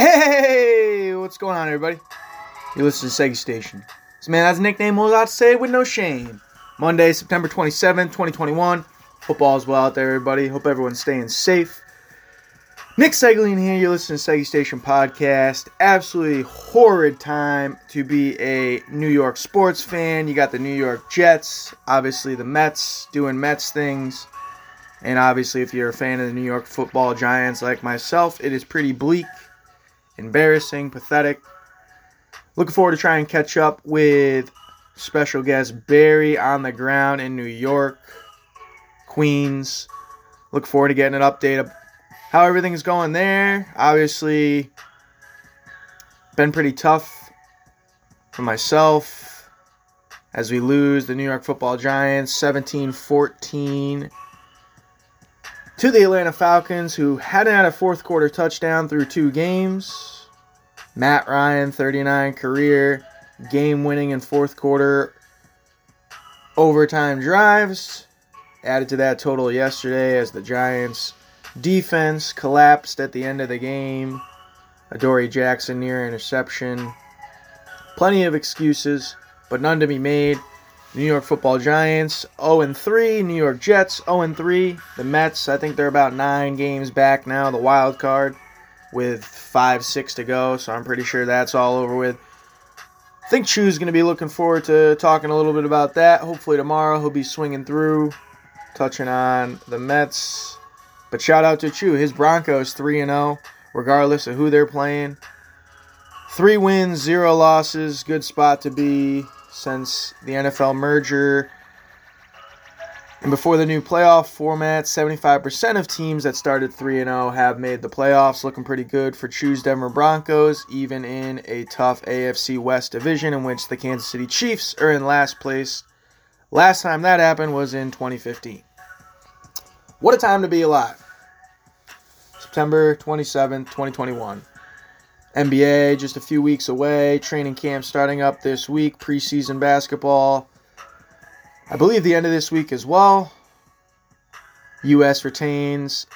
Hey, what's going on, everybody? You listen to Sega Station. This man has a nickname we'll have to say with no shame. Monday, September 27th, 2021. Hope all's well out there, everybody. Hope everyone's staying safe. Nick Segalene here. You're listening to Sega Station Podcast. Absolutely horrid time to be a New York sports fan. You got the New York Jets, obviously the Mets, doing Mets things. And obviously, if you're a fan of the New York football Giants like myself, it is pretty bleak. Embarrassing, pathetic. Looking forward to trying to catch up with special guest Barry on the ground in New York, Queens. Look forward to getting an update of how everything is going there. Obviously, been pretty tough for myself as we lose the New York football Giants 17-14. To the Atlanta Falcons, who hadn't had a fourth quarter touchdown through two games. Matt Ryan, 39, career game-winning and fourth quarter overtime drives. Added to that total yesterday as the Giants' defense collapsed at the end of the game. Adoree Jackson near interception. Plenty of excuses, but none to be made. New York football Giants, 0-3. New York Jets, 0-3. The Mets, I think they're about 9 games back now, the wild card, with 5-6 to go, so I'm pretty sure that's all over with. I think Chu's going to be looking forward to talking a little bit about that. Hopefully tomorrow he'll be swinging through, touching on the Mets. But shout out to Chu. His Broncos, 3-0, regardless of who they're playing. 3 wins, 0 losses, good spot to be since the NFL merger and before the new playoff format. 75% of teams that started 3-0 have made the playoffs. Looking pretty good for Chu's Denver Broncos, even in a tough AFC West division in which the Kansas City Chiefs are in last place. Last time that happened was in 2015. What a time to be alive. September 27th, 2021. NBA just a few weeks away. Training camp starting up this week. Preseason basketball, I believe, the end of this week as well. U.S. retains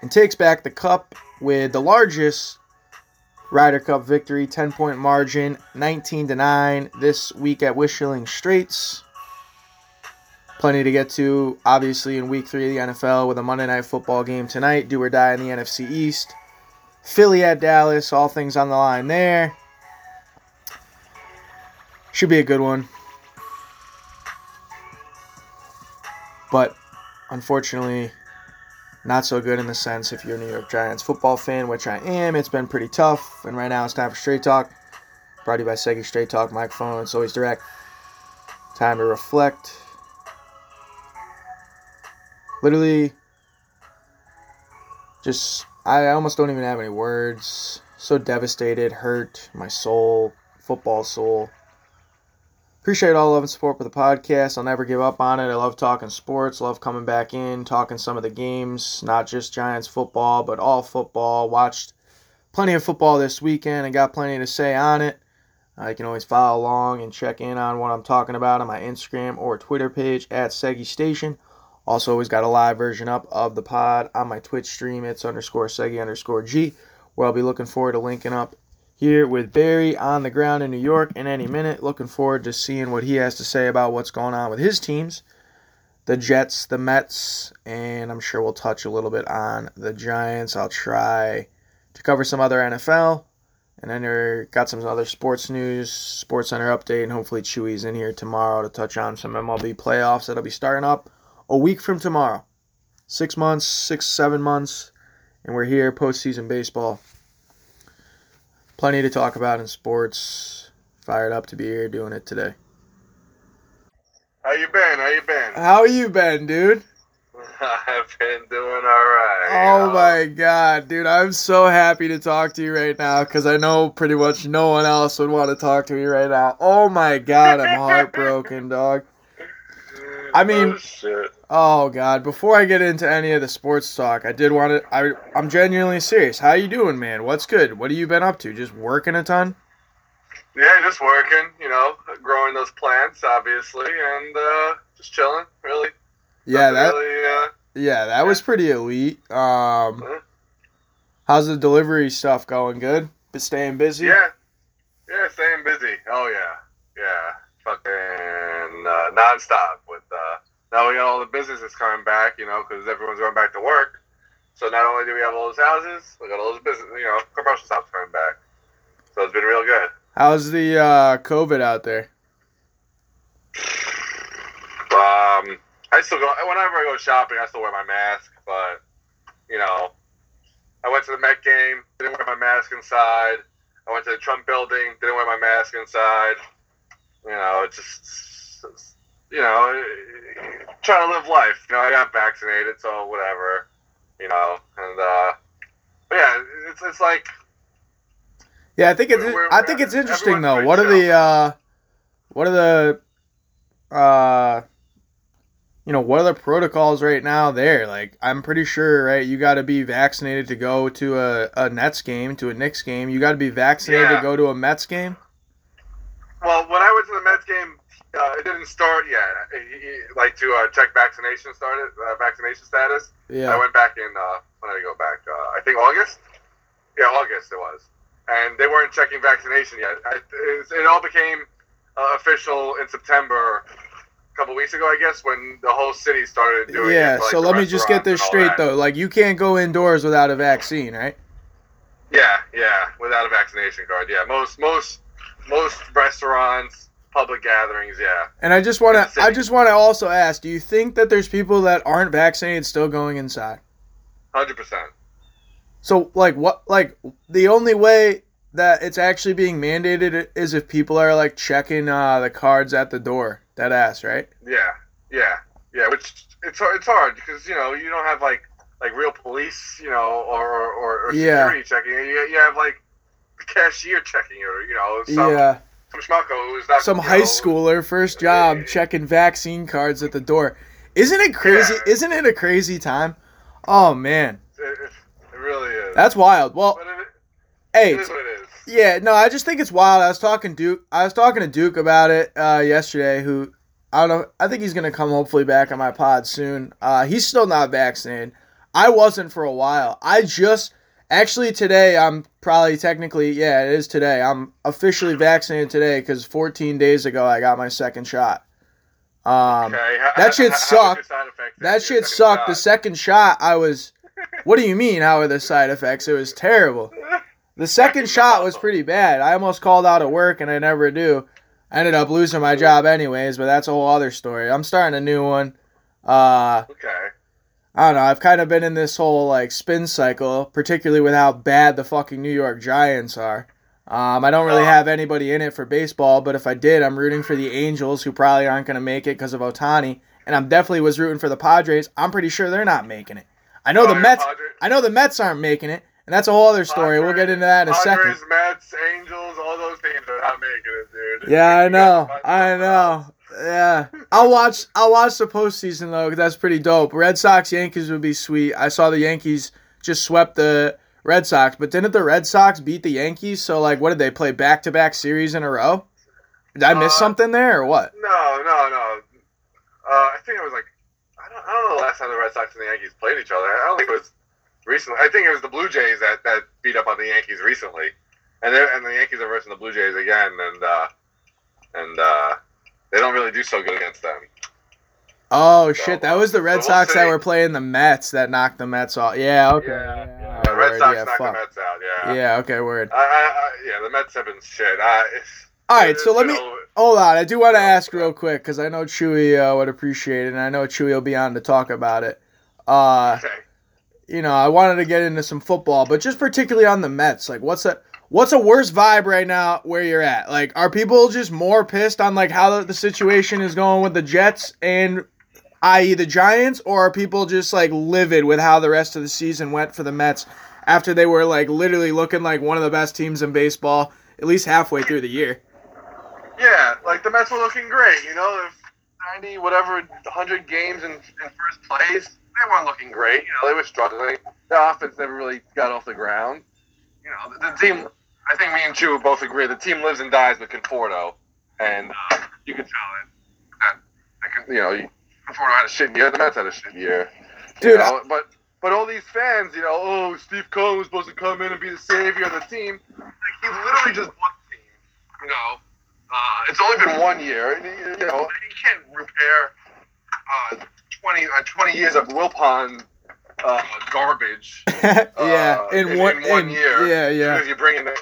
and takes back the cup with the largest Ryder Cup victory. 10-point margin, 19-9 this week at Whistling Straits. Plenty to get to, obviously, in Week 3 of the NFL with a Monday Night Football game tonight. Do or die in the NFC East. Philly at Dallas, all things on the line there. Should be a good one. But, unfortunately, not so good in the sense if you're a New York Giants football fan, which I am. It's been pretty tough, and right now it's time for Straight Talk. Brought to you by Sega Straight Talk microphone. It's always direct. Time to reflect. Literally, just, I almost don't even have any words. So devastated, hurt, my soul, football soul. Appreciate all love and support for the podcast. I'll never give up on it. I love talking sports, love coming back in, talking some of the games, not just Giants football, but all football. Watched plenty of football this weekend and got plenty to say on it. You can always follow along and check in on what I'm talking about on my Instagram or Twitter page at Segi Station. Also, always got a live version up of the pod on my Twitch stream. It's _Segi_G, where I'll be looking forward to linking up here with Barry on the ground in New York in any minute. Looking forward to seeing what he has to say about what's going on with his teams, the Jets, the Mets, and I'm sure we'll touch a little bit on the Giants. I'll try to cover some other NFL, and then there got some other sports news, Sports Center update, and hopefully Chewy's in here tomorrow to touch on some MLB playoffs that'll be starting up a week from tomorrow. 6 months, 7 months, and we're here, postseason baseball. Plenty to talk about in sports. Fired up to be here doing it today. How you been? How you been, dude? I've been doing all right. Oh, my God, dude. I'm so happy to talk to you right now because I know pretty much no one else would want to talk to me right now. Oh, my God, I'm heartbroken, dog. I mean, oh God, before I get into any of the sports talk, I did want to, I'm genuinely serious. How you doing, man? What's good? What have you been up to? Just working a ton? Yeah, just working, you know, growing those plants, obviously, and just chilling, really. Yeah, that was pretty elite. How's the delivery stuff going? Good? But staying busy? Yeah, staying busy. Oh, yeah. Yeah. Fucking nonstop. Now we got all the businesses coming back, you know, because everyone's going back to work. So not only do we have all those houses, we got all those business, you know, commercial shops coming back. So it's been real good. How's the COVID out there? I still go, whenever I go shopping, I still wear my mask, but, you know, I went to the Met game, didn't wear my mask inside. I went to the Trump building, didn't wear my mask inside. You know, it's just, you know, trying to live life. You know, I got vaccinated, so whatever, you know, and, but yeah, it's like. Yeah, I think it's interesting though. What are the you know, what are the protocols right now there? Like, I'm pretty sure, right, you got to be vaccinated to go to a Nets game, to a Knicks game. You got to be vaccinated to go to a Mets game? Well, when I went to the Mets game, it didn't start yet. Like, to check vaccination status. Yeah. I went back in, when did I go back? I think August? Yeah, August it was. And they weren't checking vaccination yet. It all became official in September, couple weeks ago, I guess, when the whole city started doing it. So let me just get this straight, though. Like, you can't go indoors without a vaccine, right? Yeah, without a vaccination card. Yeah, most restaurants, public gatherings, yeah. And I just want to also ask, do you think that there's people that aren't vaccinated still going inside? 100%. So, like, what? Like, the only way that it's actually being mandated is if people are, like, checking the cards at the door. That ass, right? Yeah. Which it's hard because, you know, you don't have like real police, you know, or security checking. You have like the cashier checking, or, you know, some schmucko who's not some high schooler first job checking vaccine cards at the door. Isn't it crazy? Yeah. Isn't it a crazy time? Oh man, it really is. That's wild. Well, it is what it is. Yeah, no, I just think it's wild. I was talking to Duke about it yesterday, who, I don't know, I think he's going to come hopefully back on my pod soon. He's still not vaccinated. I wasn't for a while. Today I'm probably technically, it is today. I'm officially vaccinated today because 14 days ago I got my second shot. That shit sucked. That shit sucked. The second shot, I was, what do you mean, how are the side effects? It was terrible. The second shot was pretty bad. I almost called out of work, and I never do. I ended up losing my job anyways, but that's a whole other story. I'm starting a new one. Okay. I don't know. I've kind of been in this whole, like, spin cycle, particularly with how bad the fucking New York Giants are. I don't really have anybody in it for baseball, but if I did, I'm rooting for the Angels, who probably aren't going to make it because of Ohtani, and I definitely was rooting for the Padres. I'm pretty sure they're not making it. I know the Mets aren't making it. And that's a whole other story. We'll get into that in a second. Padres, Mets, Angels, all those teams are not making it, dude. Yeah, I know. Yeah. I'll watch the postseason, though, because that's pretty dope. Red Sox, Yankees would be sweet. I saw the Yankees just swept the Red Sox. But didn't the Red Sox beat the Yankees? So, like, what did they play? Back-to-back series in a row? Did I miss something there or what? No. I think it was, like, I don't know the last time the Red Sox and the Yankees played each other. I don't think it was recently. I think it was the Blue Jays that beat up on the Yankees recently, and the Yankees are versus the Blue Jays again, and they don't really do so good against them. Oh, so, shit! That was the Red Sox that were playing the Mets that knocked the Mets off. Yeah, okay. Yeah. The Red Sox knocked the Mets out. Yeah. Yeah. Okay. Word. The Mets have been shit. All right, so let me hold on. I do want to ask real quick because I know Chewy would appreciate it, and I know Chewy will be on to talk about it. Okay. You know, I wanted to get into some football, but just particularly on the Mets. Like, what's a worse vibe right now where you're at? Like, are people just more pissed on, like, how the situation is going with the Jets and, i.e., the Giants? Or are people just, like, livid with how the rest of the season went for the Mets after they were, like, literally looking like one of the best teams in baseball at least halfway through the year? Yeah, like, the Mets were looking great, you know? 100 games in first place. They weren't looking great. You know, they were struggling. The offense never really got off the ground. You know, the team, I think me and Chu both agree, the team lives and dies with Conforto. And you can tell it. You know, Conforto had a shit year. The Mets had a shit year. Dude, you know, but But all these fans, you know, oh, Steve Cohen was supposed to come in and be the savior of the team. Like, he literally just bought the team, you know. It's only been 1 year. You know, he can't repair 20 years of Wilpon garbage. Yeah, in one year. Yeah. You bring in the,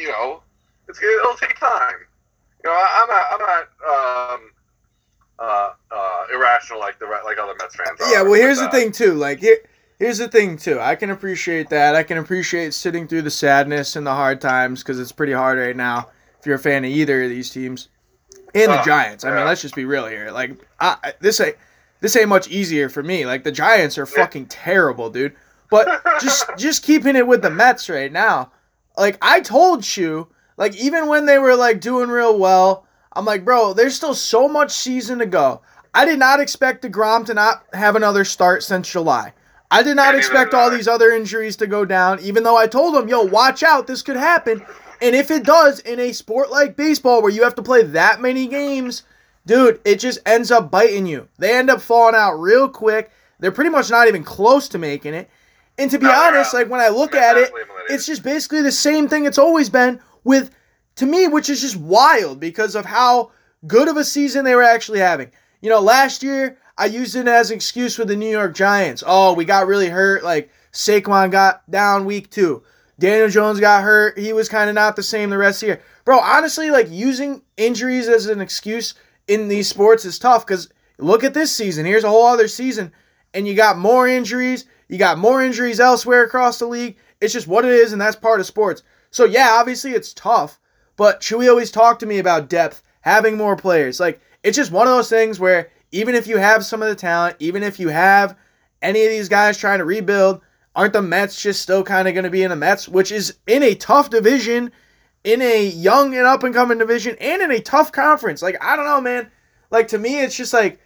you know, it'll take time. You know, I'm not irrational like other Mets fans are. Yeah, well, here's the thing too. Like here's the thing too. I can appreciate that. I can appreciate sitting through the sadness and the hard times because it's pretty hard right now. If you're a fan of either of these teams, and the Giants, I mean, let's just be real here. Like, this ain't much easier for me. Like, the Giants are fucking terrible, dude. But just keeping it with the Mets right now. Like, I told Chu, like, even when they were like doing real well, I'm like, bro, there's still so much season to go. I did not expect DeGrom to not have another start since July. I did not expect all these other injuries to go down, even though I told them, yo, watch out, this could happen. And if it does, in a sport like baseball where you have to play that many games, dude, it just ends up biting you. They end up falling out real quick. They're pretty much not even close to making it. And to be honest, like when I look at it, it's just basically the same thing it's always been with, to me, which is just wild because of how good of a season they were actually having. You know, last year, I used it as an excuse with the New York Giants. Oh, we got really hurt. Like, Saquon got down week 2. Daniel Jones got hurt. He was kind of not the same the rest of the year. Bro, honestly, like, using injuries as an excuse in these sports is tough because look at this season. Here's a whole other season, and you got more injuries. You got more injuries elsewhere across the league. It's just what it is, and that's part of sports. So, yeah, obviously it's tough, but Chewy always talked to me about depth, having more players. Like, it's just one of those things where even if you have some of the talent, even if you have any of these guys trying to rebuild, aren't the Mets just still kind of going to be in the Mets, which is in a tough division, in a young and up-and-coming division, and in a tough conference? Like, I don't know, man. Like, to me, it's just like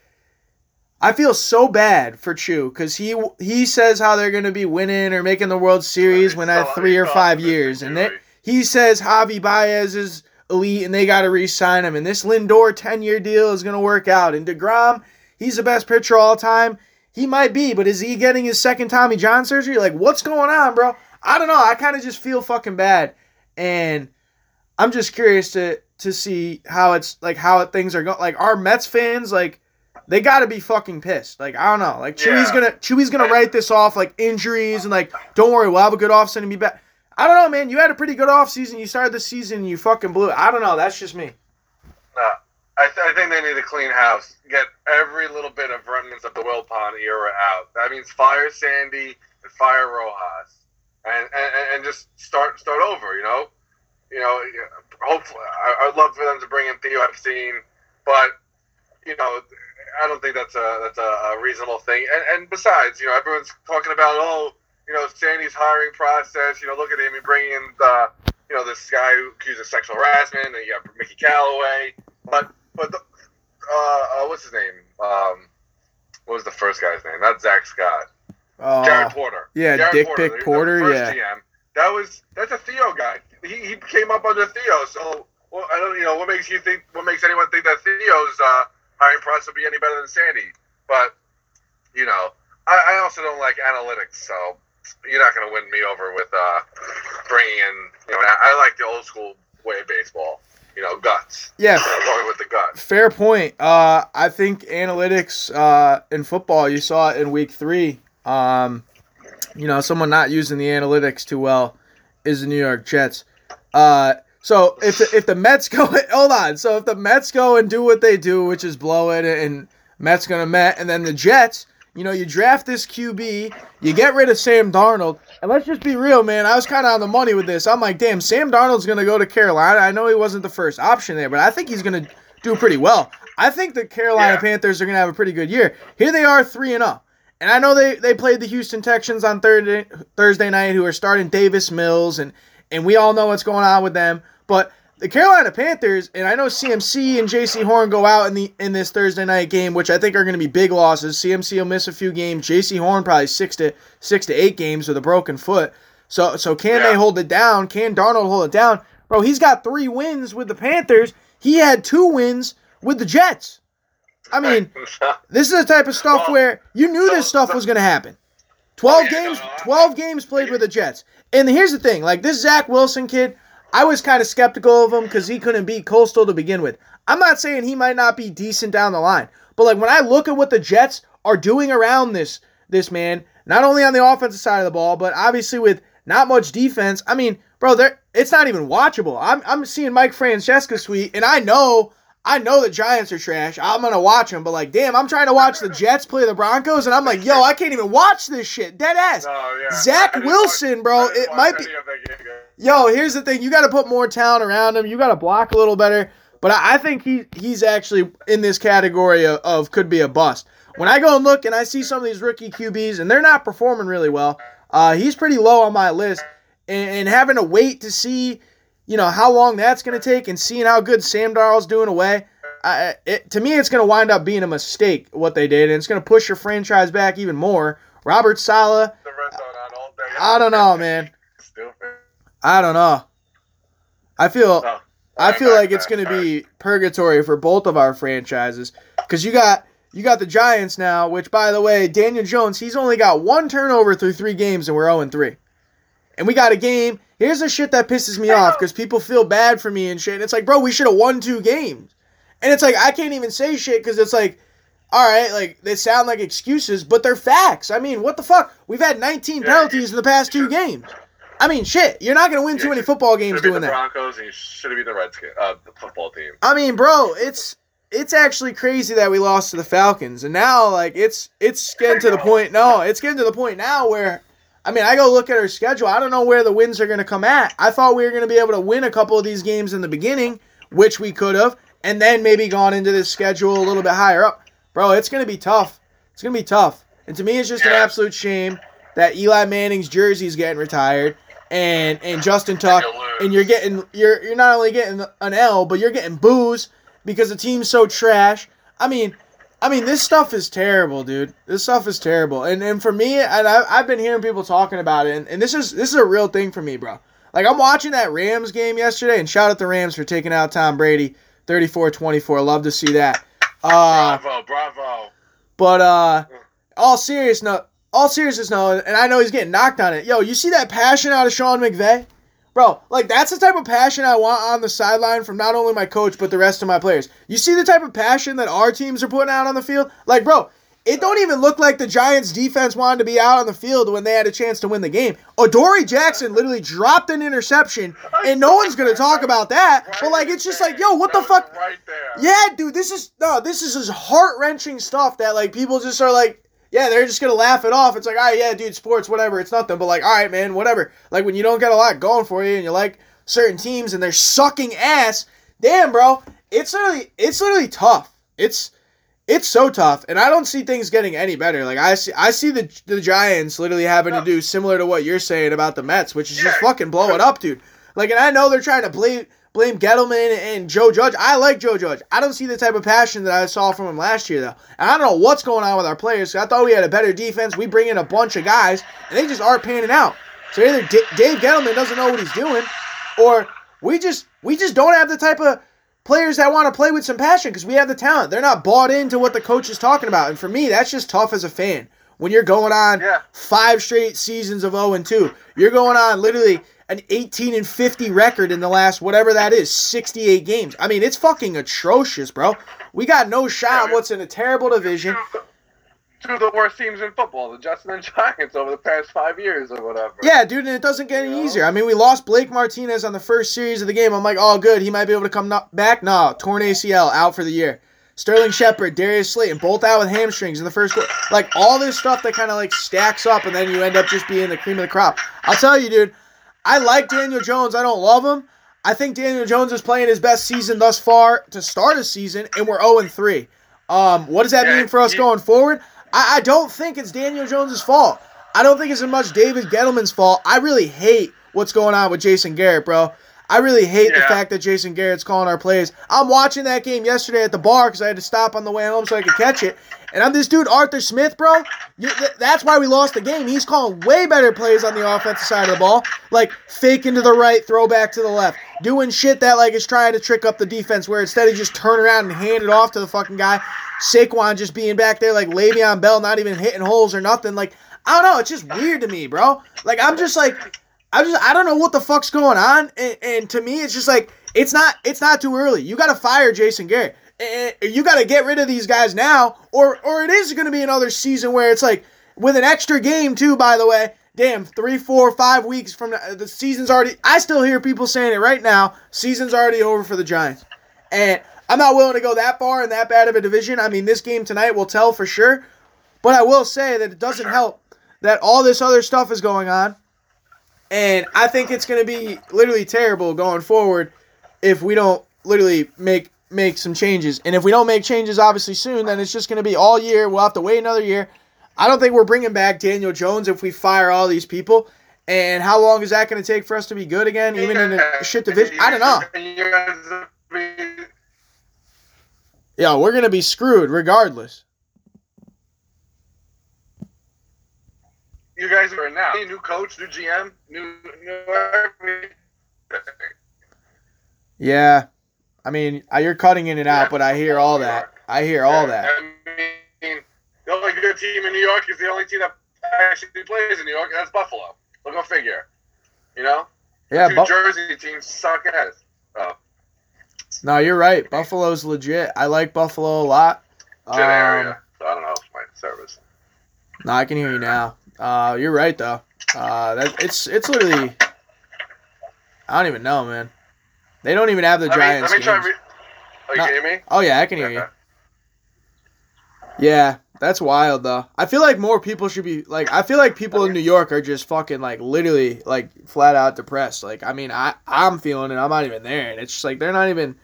I feel so bad for Chu because he says how they're going to be winning or making the World Series when that 3 or 5 years. And he says Javi Baez is elite and they got to re-sign him. And this Lindor 10-year deal is going to work out. And DeGrom, he's the best pitcher of all time. He might be, but is he getting his second Tommy John surgery? Like, what's going on, bro? I don't know. I kind of just feel fucking bad. And I'm just curious to see how it's, like, how things are going. Like, our Mets fans, like, they got to be fucking pissed. Like, I don't know. Like, Chewy's gonna write this off, like, injuries and, like, don't worry, we'll have a good offseason and be back. I don't know, man. You had a pretty good offseason. You started the season and you fucking blew it. I don't know. That's just me. Nah. I think they need to clean house. Get every little bit of remnants of the Wilpon era out. That means fire Sandy and fire Rojas, and just start over. You know. Hopefully, I'd love for them to bring in Theo Epstein, but you know, I don't think that's a reasonable thing. And besides, you know, everyone's talking about Sandy's hiring process. You know, look at him and bringing in this guy who accused of sexual harassment, and you got Mickey Callaway, But what's his name? What was the first guy's name? Not Zach Scott. Jared Porter. Yeah, Dick Porter. Porter. Yeah. GM. That's a Theo guy. He came up under Theo. So I don't. You know what makes you think? What makes anyone think that Theo's hiring process will be any better than Sandy? But you know, I also don't like analytics. So you're not going to win me over with bringing in. You know, I like the old school way of baseball. You know, guts. Yeah. Going with the guts. Fair point. I think analytics in football, you saw it in week 3. Someone not using the analytics too well is the New York Jets. So if the Mets go, hold on. So if the Mets go and do what they do, which is blow it, and Mets gonna Met, and then the Jets, you know, you draft this QB, you get rid of Sam Darnold, and let's just be real, man, I was kind of on the money with this. I'm like, damn, Sam Darnold's going to go to Carolina. I know he wasn't the first option there, but I think he's going to do pretty well. I think the Carolina Panthers are going to have a pretty good year. Here they are 3-0. And I know they played the Houston Texans on Thursday night, who are starting Davis Mills, and we all know what's going on with them. But the Carolina Panthers, and I know CMC and J.C. Horn go out in this Thursday night game, which I think are going to be big losses. CMC will miss a few games. J.C. Horn probably 6 to 8 games with a broken foot. So can they hold it down? Can Darnold hold it down? Bro, he's got 3 wins with the Panthers. He had 2 wins with the Jets. I mean, this is the type of stuff where you knew this stuff was going to happen. 12 games played with the Jets. And here's the thing, like this Zach Wilson kid, I was kind of skeptical of him because he couldn't beat Coastal to begin with. I'm not saying he might not be decent down the line, but like when I look at what the Jets are doing around this man, not only on the offensive side of the ball, but obviously with not much defense. I mean, bro, it's not even watchable. I'm seeing Mike Francesca's tweet, and I know the Giants are trash. I'm going to watch them, but like, damn, I'm trying to watch the Jets play the Broncos, and I'm like, yo, I can't even watch this shit. Dead ass. No, yeah. Zach Wilson, bro, it might be. Yo, here's the thing. You got to put more talent around him. You got to block a little better. But I think he's actually in this category of could be a bust. When I go and look and I see some of these rookie QBs, and they're not performing really well, he's pretty low on my list. And having to wait to see, you know, how long that's going to take and seeing how good Sam Darnold's doing away, to me it's going to wind up being a mistake what they did, and it's going to push your franchise back even more. Robert Saleh, I don't know, man. Stupid. I don't know. I feel like it's going to be purgatory for both of our franchises because you got the Giants now, which, by the way, Daniel Jones, he's only got one turnover through 3 games, and we're 0-3. And we got a game. Here's the shit that pisses me off because people feel bad for me and shit. And it's like, bro, we should have won 2 games. And it's like, I can't even say shit because it's like, all right, like they sound like excuses, but they're facts. I mean, what the fuck? We've had 19 penalties in the past 2 games. I mean, shit, you're not going to win too many football games doing that. You should have beat the Broncos and you should have beat the Redskins, the football team. I mean, bro, it's actually crazy that we lost to the Falcons. And now, like, it's getting to the point now where, I mean, I go look at our schedule. I don't know where the wins are going to come at. I thought we were going to be able to win a couple of these games in the beginning, which we could have, and then maybe gone into this schedule a little bit higher up. Bro, it's going to be tough. It's going to be tough. And to me, it's just an absolute shame that Eli Manning's jersey is getting retired and Justin Tuck, and you're not only getting an L, but you're getting boos because the team's so trash. I mean, this stuff is terrible, dude. This stuff is terrible. And for me, and I've been hearing people talking about it, and this is a real thing for me, bro. Like, I'm watching that Rams game yesterday, and shout out the Rams for taking out Tom Brady, 34-24. Love to see that. Bravo. But all seriousness, and I know he's getting knocked on it. Yo, you see that passion out of Sean McVay? Bro, like, that's the type of passion I want on the sideline from not only my coach, but the rest of my players. You see the type of passion that our teams are putting out on the field? Like, bro, it don't even look like the Giants' defense wanted to be out on the field when they had a chance to win the game. Odori Jackson literally dropped an interception, and no one's going to talk about that. But, like, it's just like, yo, what the fuck? Yeah, dude, this is heart-wrenching stuff that, like, people just are like, yeah, they're just going to laugh it off. It's like, all right, yeah, dude, sports, whatever. It's nothing. But, like, all right, man, whatever. Like, when you don't get a lot going for you and you like certain teams and they're sucking ass, damn, bro, it's literally tough. It's so tough. And I don't see things getting any better. Like, I see the Giants literally having to do similar to what you're saying about the Mets, which is just fucking blow it up, dude. Like, and I know they're trying to blame Gettleman and Joe Judge. I like Joe Judge. I don't see the type of passion that I saw from him last year, though. And I don't know what's going on with our players. I thought we had a better defense. We bring in a bunch of guys, and they just aren't panning out. So either Dave Gettleman doesn't know what he's doing, or we just don't have the type of players that want to play with some passion because we have the talent. They're not bought into what the coach is talking about. And for me, that's just tough as a fan. When you're going on 5 straight seasons of 0-2, you're going on literally an 18-50 record in the last, whatever that is, 68 games. I mean, it's fucking atrocious, bro. We got no shot what's in a terrible division. Two of the worst teams in football, the Jets and Giants, over the past 5 years or whatever. Yeah, dude, and it doesn't get any easier. I mean, we lost Blake Martinez on the first series of the game. I'm like, oh, good, he might be able to come back. No, torn ACL, out for the year. Sterling Shepard, Darius Slayton, both out with hamstrings in the first quarter. Like, all this stuff that kind of, like, stacks up, and then you end up just being the cream of the crop. I'll tell you, dude, I like Daniel Jones. I don't love him. I think Daniel Jones is playing his best season thus far to start a season, and we're 0-3. What does that mean for us going forward? I don't think it's Daniel Jones' fault. I don't think it's as much David Gettleman's fault. I really hate what's going on with Jason Garrett, bro. I really hate the fact that Jason Garrett's calling our plays. I'm watching that game yesterday at the bar because I had to stop on the way home so I could catch it. And I'm this dude, Arthur Smith, bro. That's why we lost the game. He's calling way better plays on the offensive side of the ball. Like, faking to the right, throw back to the left. Doing shit that, like, is trying to trick up the defense where instead he just turn around and hand it off to the fucking guy. Saquon just being back there like Le'Veon Bell, not even hitting holes or nothing. Like, I don't know. It's just weird to me, bro. Like, I don't know what the fuck's going on. And to me, it's just like, it's not too early. You got to fire Jason Garrett. You got to get rid of these guys now, or it is going to be another season where it's like, with an extra game too, by the way, damn, 3, 4, 5 weeks from the season's already, I still hear people saying it right now, season's already over for the Giants. And I'm not willing to go that far in that bad of a division. I mean, this game tonight will tell for sure, but I will say that it doesn't help that all this other stuff is going on, and I think it's going to be literally terrible going forward if we don't literally make some changes. And if we don't make changes obviously soon, then it's just going to be all year. We'll have to wait another year. I don't think we're bringing back Daniel Jones if we fire all these people. And how long is that going to take for us to be good again, even in a shit division? I don't know. Yeah, we're going to be screwed regardless. You guys are now. New coach, new GM, new everything. Yeah. I mean, you're cutting in and out, but I hear all that. I mean, the only good team in New York is the only team that actually plays in New York, and that's Buffalo. We're going to figure. You know? Yeah, Jersey teams suck ass. So. No, you're right. Buffalo's legit. I like Buffalo a lot. It's an area. So I don't know if my service. No, I can hear you now. You're right, though. It's literally – I don't even know, man. They don't even have the Giants. Are you hearing me? Oh, yeah, I can hear you. Yeah, that's wild, though. I feel like more people should be, like, I feel like people in New York are just fucking, like, literally, like, flat out depressed. Like, I mean, I'm feeling it. I'm not even there. And it's just, like, they're not even,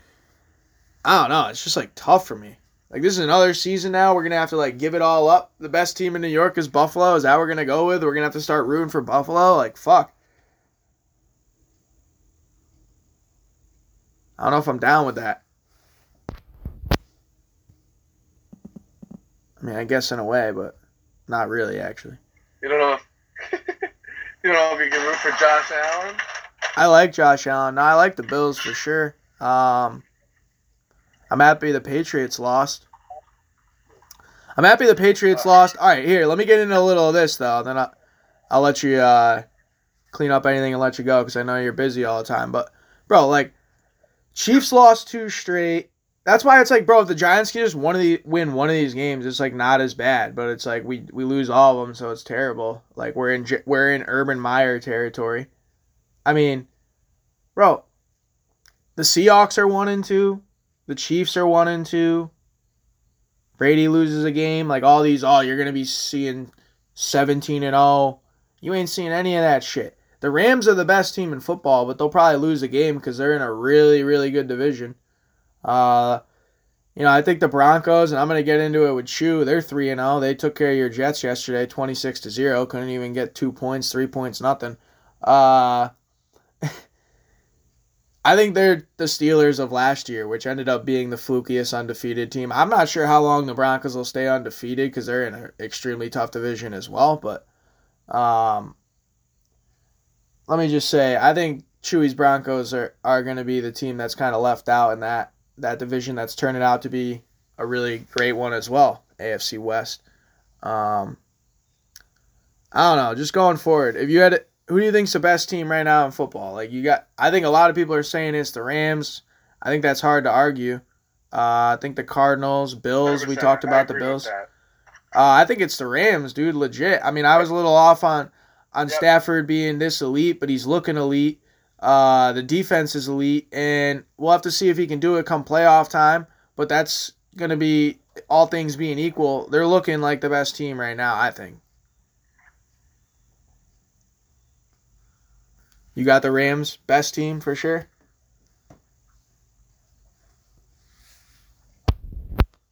I don't know. It's just, like, tough for me. Like, this is another season now. We're going to have to, like, give it all up. The best team in New York is Buffalo. Is that what we're going to go with? We're going to have to start rooting for Buffalo? Like, fuck. I don't know if I'm down with that. I mean, I guess in a way, but not really, actually. You don't know if you can root for Josh Allen? I like Josh Allen. No, I like the Bills for sure. I'm happy the Patriots lost. All right, here, let me get into a little of this, though. Then I'll let you clean up anything and let you go because I know you're busy all the time. But, bro, like, Chiefs lost 2 straight. That's why it's like, bro, if the Giants can just win one of these games, it's like not as bad. But it's like we lose all of them, so it's terrible. Like we're in Urban Meyer territory. I mean, bro, the Seahawks are 1-2. The Chiefs are 1-2. Brady loses a game. Like all these, you're gonna be seeing 17-0. You ain't seeing any of that shit. The Rams are the best team in football, but they'll probably lose a game because they're in a really, really good division. I think the Broncos, and I'm going to get into it with Chu, they're 3-0. They took care of your Jets yesterday, 26-0. Couldn't even get 2 points, 3 points, nothing. I think they're the Steelers of last year, which ended up being the flukiest undefeated team. I'm not sure how long the Broncos will stay undefeated because they're in an extremely tough division as well, but... let me just say, I think Chewy's Broncos are going to be the team that's kind of left out in that division that's turning out to be a really great one as well, AFC West. I don't know, just going forward. Who do you think's the best team right now in football? Like I think a lot of people are saying it's the Rams. I think that's hard to argue. I think the Cardinals, Bills, we talked about the Bills. I think it's the Rams, dude, legit. I mean, I was a little off on Stafford being this elite, but he's looking elite. The defense is elite, and we'll have to see if he can do it come playoff time, but that's going to be, all things being equal, they're looking like the best team right now, I think. You got the Rams, best team for sure?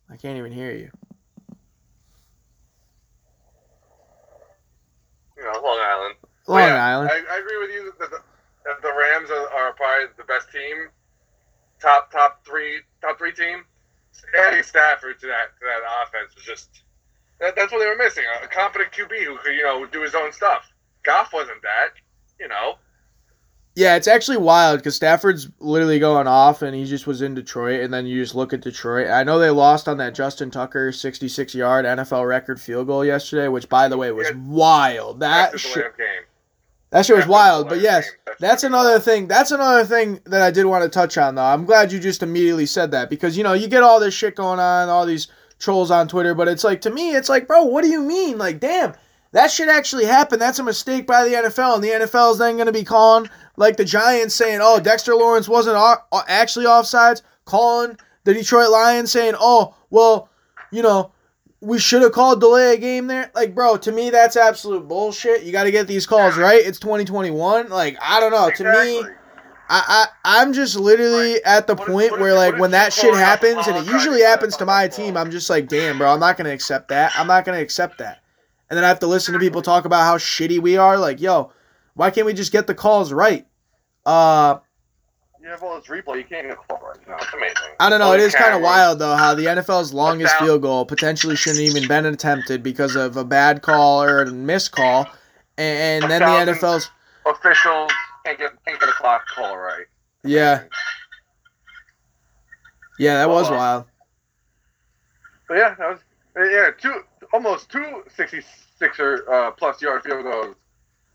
I can't even hear you. Long Island. I agree with you that the Rams are probably the best team, top three team. Adding Stafford to that offense was just that's what they were missing, a competent QB who could do his own stuff. Goff wasn't that. Yeah, it's actually wild because Stafford's literally going off, and he just was in Detroit, and then you just look at Detroit. I know they lost on that Justin Tucker 66-yard NFL record field goal yesterday, which, by the way, was wild. That shit was wild, but yes, that's another thing. That's another thing that I did want to touch on, though. I'm glad you just immediately said that because, you know, you get all this shit going on, all these trolls on Twitter, but it's like, to me, it's like, bro, what do you mean? Like, damn, that shit actually happened. That's a mistake by the NFL, and the NFL is then going to be calling, like, the Giants saying, oh, Dexter Lawrence wasn't actually offsides, calling the Detroit Lions saying, oh, well, you know, we should have called delay a game there. Like, bro, to me, that's absolute bullshit. You got to get these calls right. It's 2021. Like, I don't know. Exactly. To me, I'm just literally at the point where, like, when that shit happens, and it usually happens to my team, I'm just like, damn, bro, I'm not going to accept that. I'm not going to accept that. And then I have to listen to people talk about how shitty we are. Like, yo, why can't we just get the calls right? Yeah, well, it's replay. You can't get a call right now. It's amazing. I don't know. It is kind of wild, though, how the NFL's longest field goal potentially shouldn't even been attempted because of a bad call or a missed call, and then the NFL's officials can't get a clock call right. Yeah. Yeah, that was wild. But yeah, that was almost two 66-er plus yard field goals,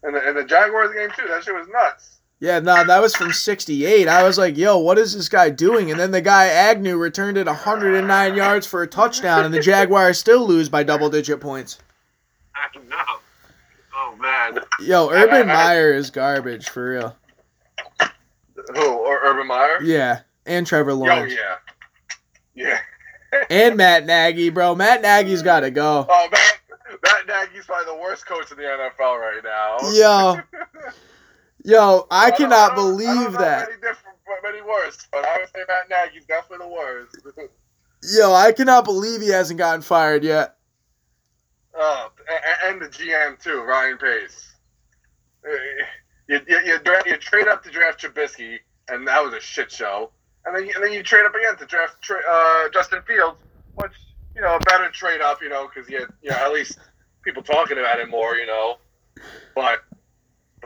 and the Jaguars game too. That shit was nuts. Yeah, no, that was from 68. I was like, yo, what is this guy doing? And then the guy Agnew returned it 109 yards for a touchdown, and the Jaguars still lose by double-digit points. I know. Oh, man. Yo, Urban Meyer is garbage, for real. Who, or Urban Meyer? Yeah, and Trevor Lawrence. Yo, yeah. Yeah. And Matt Nagy, bro. Matt Nagy's got to go. Oh, Matt Nagy's probably the worst coach in the NFL right now. Yo. Yo, I cannot believe that. I don't know that. Many different, many worse, but I would say Matt Nagy's definitely the worst. Yo, I cannot believe he hasn't gotten fired yet. And the GM too, Ryan Pace. You trade up to draft Trubisky, and that was a shit show. And then you trade up again to draft Justin Fields, which, you know, a better trade up, you know, because you know, at least people talking about it more, you know, but.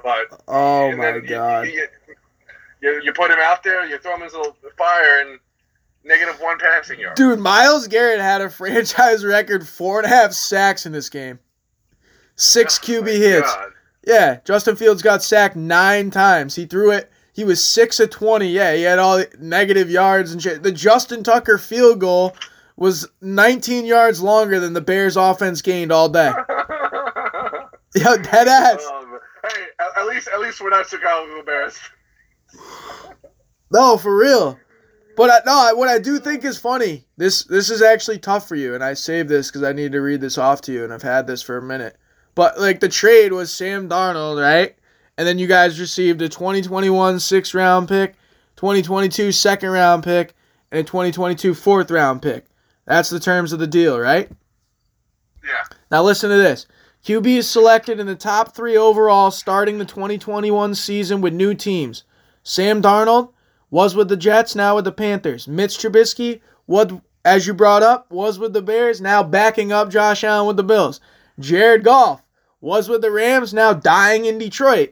But, oh my God! You put him out there, you throw him into the fire, and -1 passing yard. Dude, Myles Garrett had a franchise record 4.5 sacks in this game, 6 QB hits. God. Yeah, Justin Fields got sacked 9 times. He threw it. He was 6 of 20. Yeah, he had all the negative yards and shit. The Justin Tucker field goal was 19 yards longer than the Bears' offense gained all day. Yo, dead ass. Hey, at least we're not Chicago Bears. No, for real. But what I do think is funny. This is actually tough for you, and I saved this because I need to read this off to you, and I've had this for a minute. But like the trade was Sam Darnold, right? And then you guys received a 2021 6th-round pick, 2022 2nd-round pick, and a 2022 4th-round pick. That's the terms of the deal, right? Yeah. Now listen to this. QB is selected in the top 3 overall starting the 2021 season with new teams. Sam Darnold was with the Jets, now with the Panthers. Mitch Trubisky, as you brought up, was with the Bears, now backing up Josh Allen with the Bills. Jared Goff was with the Rams, now dying in Detroit.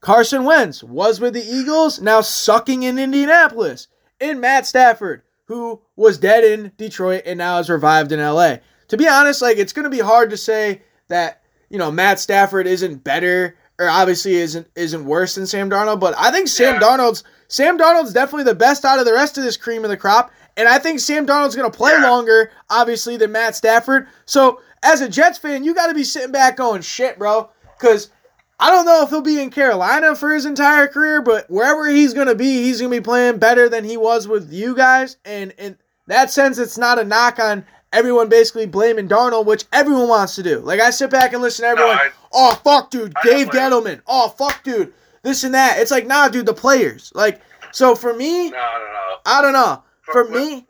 Carson Wentz was with the Eagles, now sucking in Indianapolis. And Matt Stafford, who was dead in Detroit and now is revived in LA. To be honest, like, it's going to be hard to say that, you know, Matt Stafford isn't better or obviously isn't worse than Sam Darnold, but I think Sam Darnold's definitely the best out of the rest of this cream of the crop, and I think Sam Darnold's going to play longer, obviously, than Matt Stafford. So, as a Jets fan, you got to be sitting back going, shit, bro, because I don't know if he'll be in Carolina for his entire career, but wherever he's going to be, he's going to be playing better than he was with you guys, and in that sense, it's not a knock on everyone basically blaming Darnold, which everyone wants to do. Like, I sit back and listen to everyone, oh, fuck, dude, Dave Gettleman. Oh, fuck, dude, this and that. It's like, nah, dude, the players. Like, so for me, I don't know. For me,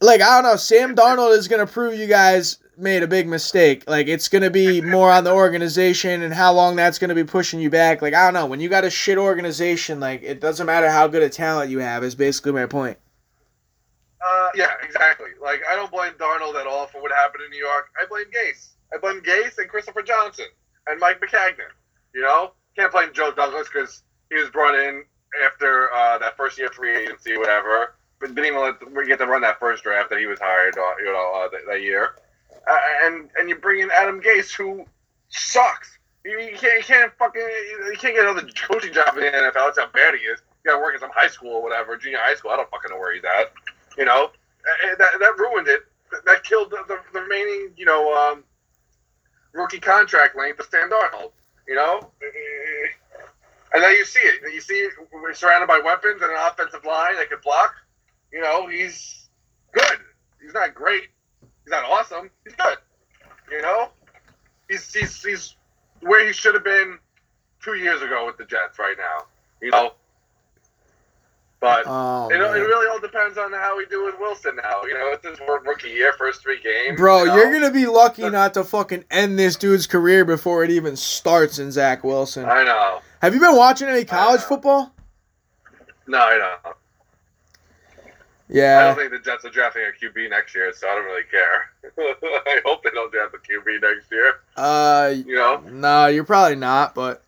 like, I don't know, Sam Darnold is going to prove you guys made a big mistake. Like, it's going to be more on the organization and how long that's going to be pushing you back. Like, I don't know. When you got a shit organization, like, it doesn't matter how good a talent you have is basically my point. Yeah, exactly. Like, I don't blame Darnold at all for what happened in New York. I blame Gase. I blame Gase and Christopher Johnson and Mike McCagnon. You know? Can't blame Joe Douglas because He was brought in after that first year free agency, whatever, but didn't even get to run that first draft that he was hired, that year. And you bring in Adam Gase, who sucks. He can't get another coaching job in the NFL. That's how bad he is. He's got to work in some high school or whatever, junior high school. I don't fucking know where he's at. You know, that ruined it. That killed the remaining, rookie contract length of Sam Darnold. You know, and now you see it. You see, we're surrounded by weapons and an offensive line that could block. You know, he's good. He's not great. He's not awesome. He's good. You know, he's where he should have been 2 years ago with the Jets right now. You know, but it really all depends on how we do with Wilson now. You know, it's his rookie year, first three games. Bro, you're gonna be lucky not to fucking end this dude's career before it even starts in Zach Wilson. I know. Have you been watching any college football? No, I don't. Yeah. I don't think the Jets are drafting a QB next year, so I don't really care. I hope they don't draft a QB next year. No, you're probably not, but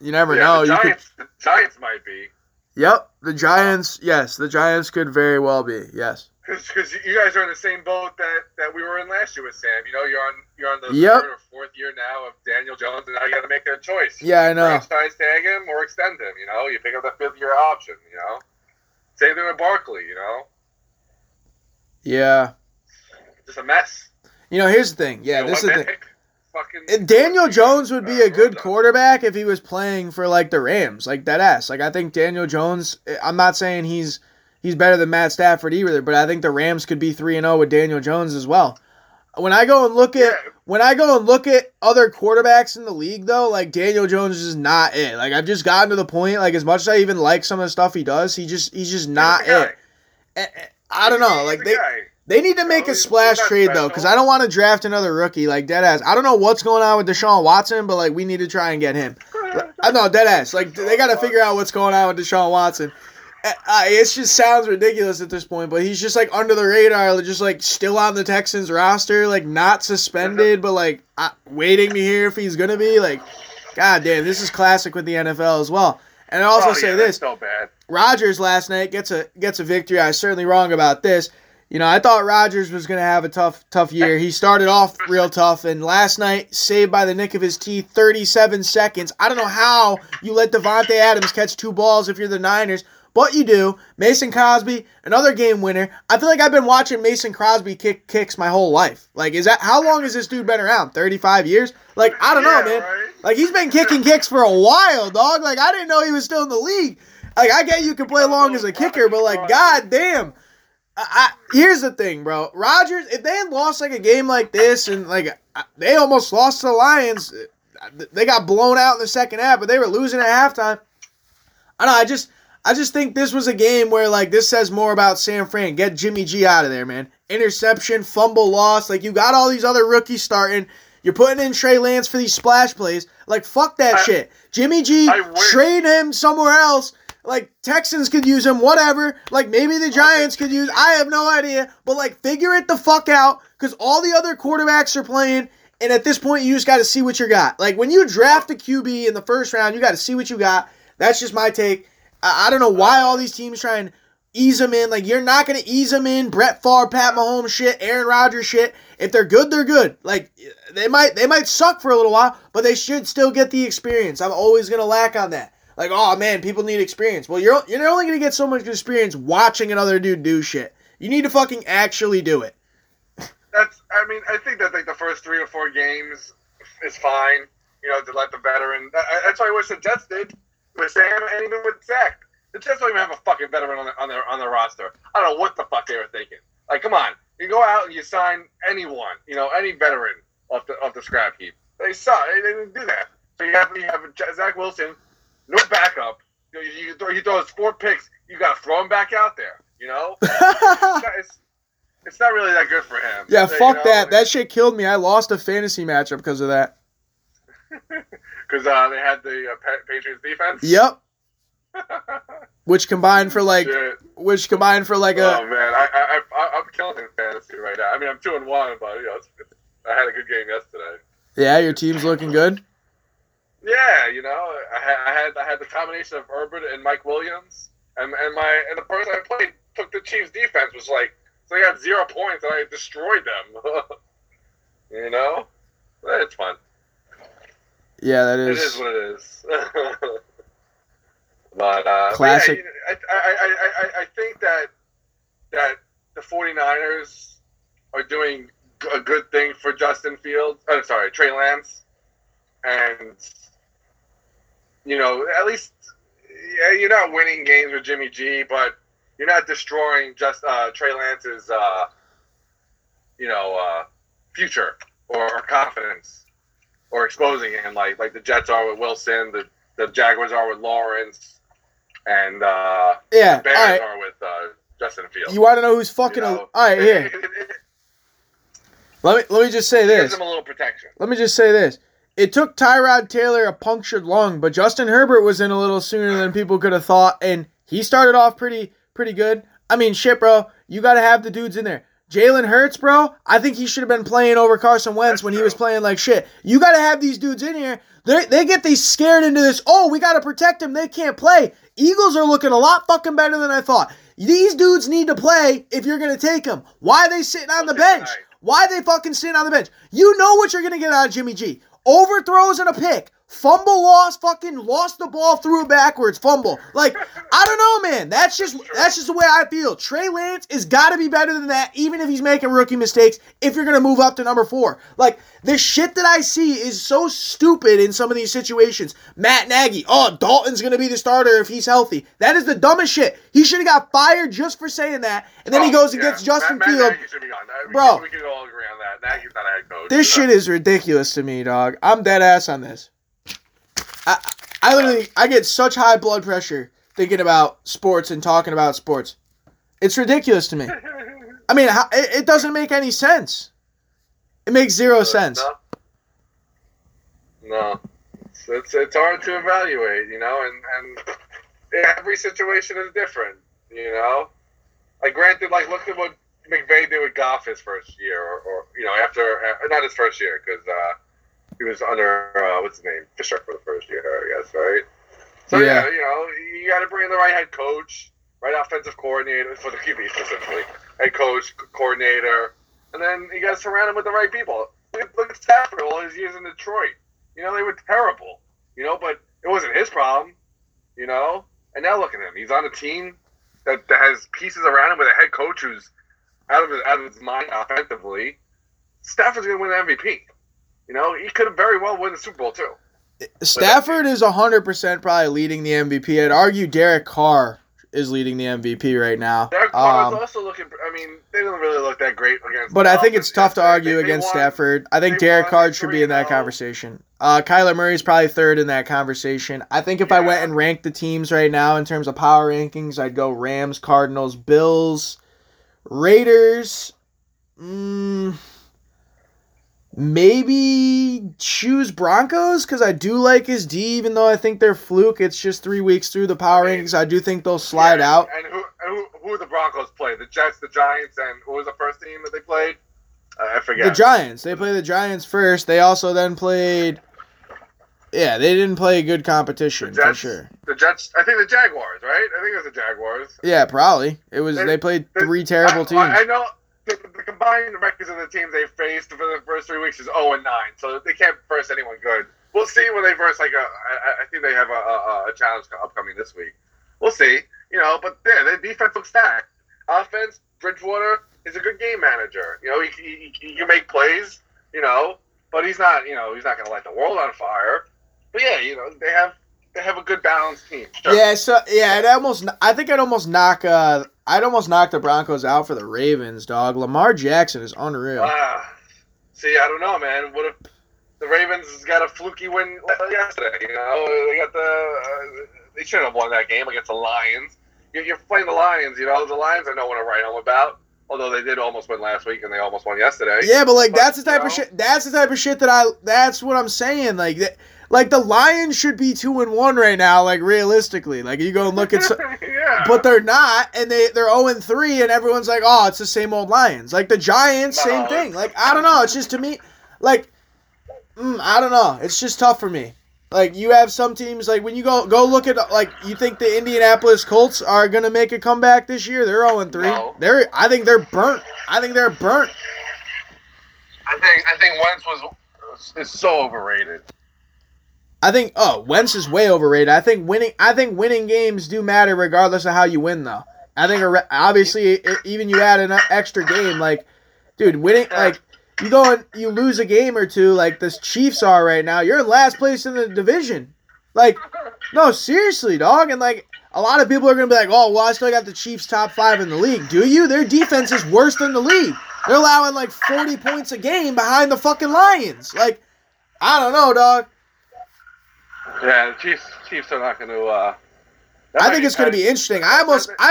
you never know. The Giants might be. Yep, the Giants, yes, the Giants could very well be, yes. Because you guys are in the same boat that we were in last year with Sam. You know, you're on the third or fourth year now of Daniel Jones, and now you got to make a choice. Yeah, I know. Franchise tag him or extend him, you know? You pick up that fifth-year option, you know? Same thing with Barkley, you know? Yeah. Just a mess. You know, here's the thing. Yeah, this is the thing. Daniel Jones would be a good quarterback if he was playing for, like, the Rams. Like, that ass. Like, I think Daniel Jones, I'm not saying he's better than Matt Stafford either, but I think the Rams could be 3-0 with Daniel Jones as well. When I go and look at other quarterbacks in the league, though, like, Daniel Jones is not it. Like, I've just gotten to the point, like, as much as I even like some of the stuff he does, he's just not it. I don't know. Like, they need to make a splash trade, though, because I don't want to draft another rookie, like, deadass. I don't know what's going on with Deshaun Watson, but, like, we need to try and get him. No, deadass. Like, they got to figure out what's going on with Deshaun Watson. It just sounds ridiculous at this point, but he's just, like, under the radar, just, like, still on the Texans roster, like, not suspended, but, like, waiting to hear if he's going to be. Like, goddamn, this is classic with the NFL as well. And I also say this. So bad. Rodgers last night gets a victory. I was certainly wrong about this. You know, I thought Rodgers was going to have a tough year. He started off real tough, and last night, saved by the nick of his teeth, 37 seconds. I don't know how you let Devontae Adams catch two balls if you're the Niners, but you do. Mason Crosby, another game winner. I feel like I've been watching Mason Crosby kick kicks my whole life. Like, is that how long has this dude been around? 35 years? Like, I don't know, man. Right? Like, he's been kicking kicks for a while, dog. Like, I didn't know he was still in the league. Like, I get you can play long as a kicker, but, like, goddamn. Here's the thing, bro. Rodgers, if they had lost like a game like this, and like they almost lost to the Lions, they got blown out in the second half, but they were losing at halftime. I don't know. I just think this was a game where like this says more about San Fran. Get Jimmy G out of there, man. Interception, fumble, loss. Like you got all these other rookies starting. You're putting in Trey Lance for these splash plays. Like fuck that shit. Jimmy G, trade him somewhere else. Like, Texans could use him, whatever. Like, maybe the Giants could use I have no idea. But, like, figure it the fuck out because all the other quarterbacks are playing, and at this point, you just got to see what you got. Like, when you draft a QB in the first round, you got to see what you got. That's just my take. I don't know why all these teams try and ease them in. Like, you're not going to ease them in. Brett Favre, Pat Mahomes shit, Aaron Rodgers shit. If they're good, they're good. Like, they might suck for a little while, but they should still get the experience. I'm always going to lack on that. Like, oh, man, people need experience. Well, you're only going to get so much experience watching another dude do shit. You need to fucking actually do it. I think that, like, the first 3 or 4 games is fine, you know, to let the veteran. That's why I wish the Jets did with Sam and even with Zach. The Jets don't even have a fucking veteran on their roster. I don't know what the fuck they were thinking. Like, come on. You go out and you sign anyone, you know, any veteran off the scrap heap. They suck. They didn't do that. So you have Zach Wilson. No backup. You throw his 4 picks. You got to throw him back out there. You know, it's not really that good for him. Yeah, so, fuck that. Like, that shit killed me. I lost a fantasy matchup because of that. Because they had the Patriots defense. Yep. which combined for like Oh man, I'm killing fantasy right now. I mean, I'm 2-1, but you know, I had a good game yesterday. Yeah, your team's looking good. Yeah, you know, I had the combination of Herbert and Mike Williams, and the person I played took the Chiefs defense, was like, so they got 0 points and I destroyed them. You know, it's fun. Yeah, that is. It is what it is. But classic. Yeah, I think that the 49ers are doing a good thing for Justin Fields. I'm sorry, Trey Lance. And, you know, at least, yeah, you're not winning games with Jimmy G, but you're not destroying just Trey Lance's, future or confidence or exposing him like the Jets are with Wilson, the Jaguars are with Lawrence, and the Bears are with Justin Fields. You want to know who's fucking... All right, here. Let me just say this. Gives him a little protection. Let me just say this. It took Tyrod Taylor a punctured lung, but Justin Herbert was in a little sooner than people could have thought, and he started off pretty good. I mean, shit, bro, you got to have the dudes in there. Jalen Hurts, bro, I think he should have been playing over Carson Wentz That's when true. He was playing like shit. You got to have these dudes in here. They get these scared into this, oh, we got to protect them. They can't play. Eagles are looking a lot fucking better than I thought. These dudes need to play if you're going to take them. Why are they sitting on the bench? Why are they fucking sitting on the bench? You know what you're going to get out of Jimmy G. Overthrows and a pick. Fumble loss, fucking lost the ball, threw it backwards, fumble. Like, I don't know, man. That's just the way I feel. Trey Lance has got to be better than that, even if he's making rookie mistakes, if you're going to move up to number 4. Like, the shit that I see is so stupid in some of these situations. Matt Nagy, Dalton's going to be the starter if he's healthy. That is the dumbest shit. He should have got fired just for saying that, and then he goes and gets Justin Fields. Bro. We can all agree on that. Nagy's not a head coach. This shit is ridiculous to me, dog. I'm dead ass on this. I literally, I get such high blood pressure thinking about sports and talking about sports. It's ridiculous to me. I mean, it doesn't make any sense. It makes zero sense. No. It's hard to evaluate, you know, and every situation is different, you know. Like, granted, like, look at what McVay did with Goff his first year, or you know, after, not his first year, because, he was under, Fisher for the first year, I guess, right? So, yeah, you know, you got to bring in the right head coach, right offensive coordinator, for the QB specifically, head coach, coordinator, and then you got to surround him with the right people. Look at Stafford all his years in Detroit. You know, they were terrible, you know, but it wasn't his problem, you know? And now look at him. He's on a team that has pieces around him with a head coach who's out of his mind offensively. Stafford's going to win the MVP. You know, he could have very well won the Super Bowl, too. Stafford is 100% probably leading the MVP. I'd argue Derek Carr is leading the MVP right now. Derek Carr is also looking – I mean, they don't really look that great against – But I think it's tough to argue against Stafford. I think Derek Carr should be in that conversation. Kyler Murray is probably third in that conversation. I think if I went and ranked the teams right now in terms of power rankings, I'd go Rams, Cardinals, Bills, Raiders. Maybe choose Broncos because I do like his D, even though I think they're fluke. It's just 3 weeks through the power rankings. I do think they'll slide out. And who the Broncos play? The Jets, the Giants, and who was the first team that they played? I forget. The Giants. They play the Giants first. They also then played. Yeah, they didn't play good competition, Jets, for sure. The Jets. I think the Jaguars, right? I think it was the Jaguars. Yeah, probably. It was. They played three terrible teams. I know. The combined records of the teams they faced for the first 3 weeks is 0-9, so they can't verse anyone good. We'll see when they verse, I think they have a challenge upcoming this week. We'll see. You know, but their defense looks stacked. Offense, Bridgewater is a good game manager. You know, he can make plays, you know, but he's not going to light the world on fire. But, yeah, you know, they have a good balanced team. Sure. Yeah, so, yeah, I'd almost knock the Broncos out for the Ravens, dog. Lamar Jackson is unreal. See, I don't know, man. What if the Ravens got a fluky win yesterday? You know, they got they shouldn't have won that game against the Lions. You're playing the Lions, you know. The Lions I don't want to write home about, although they did almost win last week and they almost won yesterday. Yeah, but that's the type of shit. That's the type of shit that's what I'm saying. Like that. Like, the Lions should be 2-1 right now, like, realistically. Like, you go and look at yeah. But they're not, and they're 0-3, and everyone's like, oh, it's the same old Lions. Like, the Giants, same thing. Like, I don't know. It's just, to me, like, I don't know. It's just tough for me. Like, you have some teams, like, when you go look at, like, you think the Indianapolis Colts are going to make a comeback this year? They're 0-3. No. I think they're burnt. I think Wentz is so overrated. Wentz is way overrated. I think winning games do matter regardless of how you win, though. I think, obviously, even you add an extra game, like, dude, winning, like, you go and you lose a game or two, like the Chiefs are right now. You're in last place in the division. Like, no, seriously, dog. And, like, a lot of people are going to be like, oh, well, I still got the Chiefs top 5 in the league. Do you? Their defense is worse than the league. They're allowing, like, 40 points a game behind the fucking Lions. Like, I don't know, dog. Yeah, the Chiefs are not going to... I think it's going to be interesting. I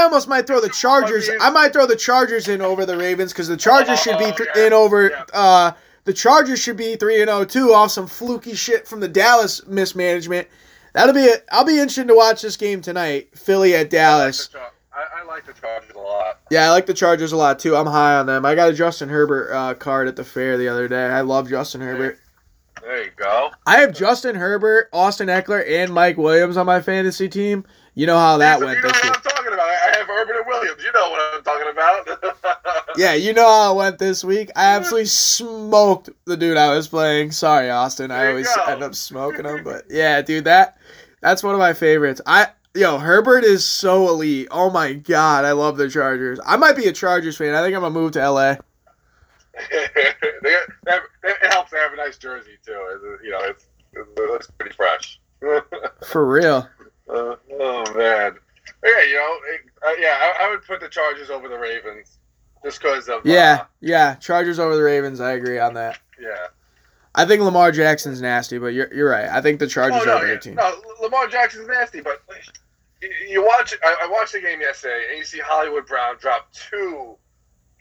almost might throw the Chargers. I might throw the Chargers in over the Ravens because the Chargers should be in over. The Chargers should be 3-0 off some fluky shit from the Dallas mismanagement. I'll be interested to watch this game tonight. Philly at Dallas. I like the Chargers a lot. Yeah, I like the Chargers a lot too. I'm high on them. I got a Justin Herbert card at the fair the other day. I love Justin Herbert. There you go. I have Justin Herbert, Austin Eckler, and Mike Williams on my fantasy team. You know how that went this week. You know what I'm talking about. I have Urban and Williams. You know what I'm talking about. Yeah, you know how it went this week. I absolutely smoked the dude I was playing. Sorry, Austin. I always end up smoking him. But, yeah, dude, that's one of my favorites. Herbert is so elite. Oh, my God. I love the Chargers. I might be a Chargers fan. I think I'm going to move to L.A. It helps to have a nice jersey, too. You know, it looks pretty fresh. For real. Oh, man. Yeah, you know, I would put the Chargers over the Ravens just because of... Chargers over the Ravens. I agree on that. Yeah. I think Lamar Jackson's nasty, but you're right. I think the Chargers are the team. No, Lamar Jackson's nasty, but you watch... I watched the game yesterday, and you see Hollywood Brown drop 2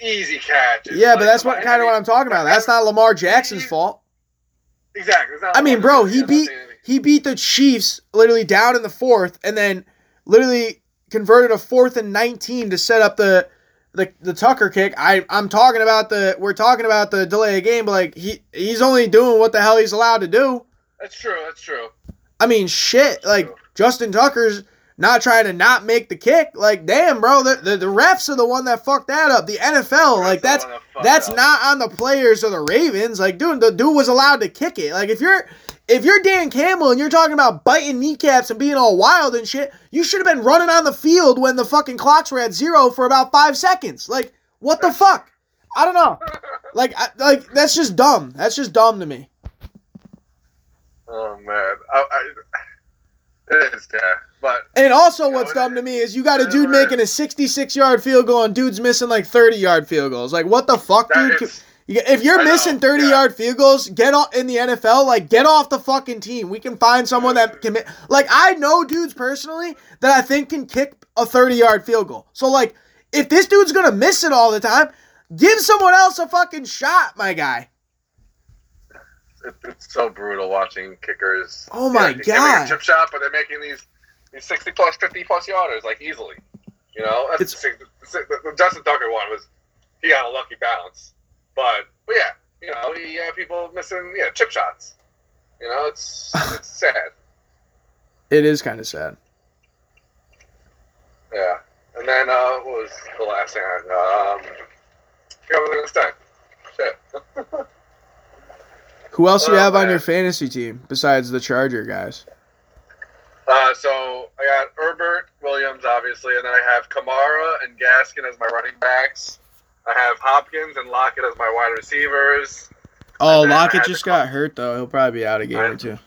easy catches. Yeah, but that's what I'm talking about. That's not Lamar Jackson's fault. Exactly. It's not He beat the Chiefs literally down in the fourth and then literally converted a 4th and 19 to set up the Tucker kick. We're talking about the delay of game, but like he's only doing what the hell he's allowed to do. That's true. I mean, shit, like Justin Tucker's not trying to not make the kick. Like, damn, bro, the refs are the one that fucked that up. The NFL, like that's not on the players or the Ravens. Like, dude, the dude was allowed to kick it. Like, if you're Dan Campbell and you're talking about biting kneecaps and being all wild and shit, you should have been running on the field when the fucking clocks were at 0 for about 5 seconds. Like, what the fuck? I don't know. Like that's just dumb. That's just dumb to me. Oh, man. It is, yeah. And also what's dumb to me is you got a dude making a 66-yard field goal and dude's missing, like, 30-yard field goals. Like, what the fuck, dude? If you're missing 30-yard field goals, get off in the NFL. Like, get off the fucking team. We can find someone that can. Like, I know dudes personally that I think can kick a 30-yard field goal. So, like, if this dude's gonna miss it all the time, give someone else a fucking shot, my guy. It's so brutal watching kickers. Oh my god! They're making a chip shot, but they're making these 60-plus, 50-plus yarders, like, easily. You know, the Justin Tucker one was he got a lucky bounce. But yeah, you know, he had people missing, chip shots. You know, it's sad. It is kind of sad. Yeah. And then, what was the last thing? Shit. Who else do you have on your fantasy team besides the Charger guys? So I got Herbert, Williams, obviously, and then I have Kamara and Gaskin as my running backs. I have Hopkins and Lockett as my wide receivers. Oh, Lockett just got hurt, though. He'll probably be out a game or two.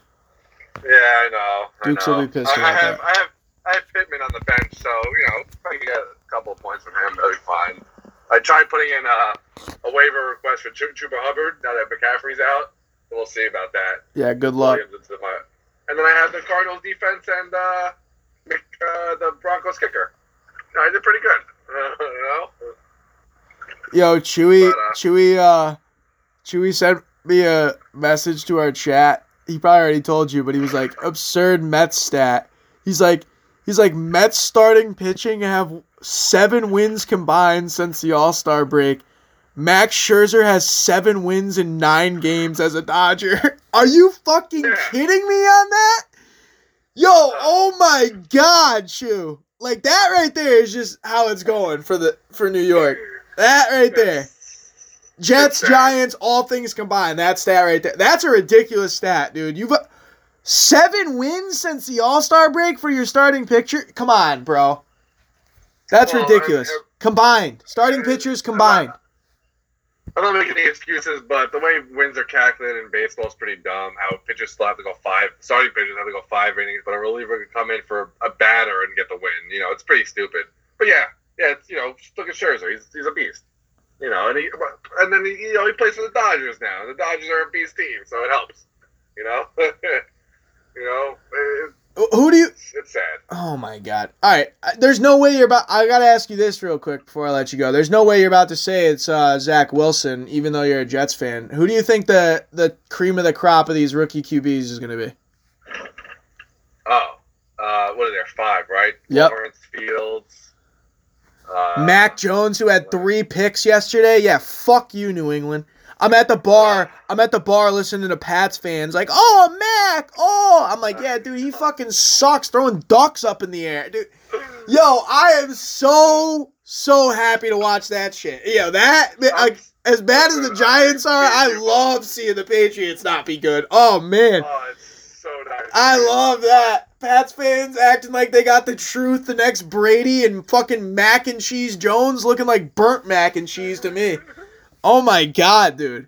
Yeah, I know. Dukes will be pissed about that. I have Pittman on the bench, so, you know, if I can get a couple of points from him, that'll be fine. I tried putting in a waiver request for Chuba Hubbard now that McCaffrey's out. So we'll see about that. Yeah, good luck. And then I have the Cardinals defense and the Broncos kicker. I did pretty good. You know? Yo, Chewy sent me a message to our chat. He probably already told you, but he was like, absurd Mets stat. He's like Mets starting pitching have 7 wins combined since the All-Star break. Max Scherzer has 7 wins in 9 games as a Dodger. Are you fucking kidding me on that? Yo, oh my God, Chu. Like, that right there is just how it's going for New York. That right there. Jets, Giants, all things combined. That stat right there. That's a ridiculous stat, dude. You've 7 wins since the All-Star break for your starting pitcher? Come on, bro. That's ridiculous. Combined. Starting pitchers combined. I'm not making any excuses, but the way wins are calculated in baseball is pretty dumb. How pitchers still have to go 5, starting pitchers have to go 5 innings, but a reliever can come in for a batter and get the win. You know, it's pretty stupid. But yeah, it's, you know, look at Scherzer. He's a beast. You know, and then he plays for the Dodgers now. And the Dodgers are a beast team, so it helps. You know, It's sad. Oh my God! All right, there's no way you're about. I gotta ask you this real quick before I let you go. There's no way you're about to say it's Zach Wilson, even though you're a Jets fan. Who do you think the cream of the crop of these rookie QBs is going to be? Oh, what are there? 5, right? Yep. Lawrence Fields. Mac Jones, who had 3 picks yesterday. Yeah, fuck you, New England. I'm at the bar listening to Pats fans like, oh, Mac, oh. I'm like, yeah, dude, he fucking sucks throwing ducks up in the air, dude. Yo, I am so happy to watch that shit. Yo, that, like, as bad as the Giants are, I love seeing the Patriots not be good. Oh, man. Oh, it's so nice. I love that. Pats fans acting like they got the truth, the next Brady, and fucking mac and cheese Jones looking like burnt mac and cheese to me. Oh my God, dude.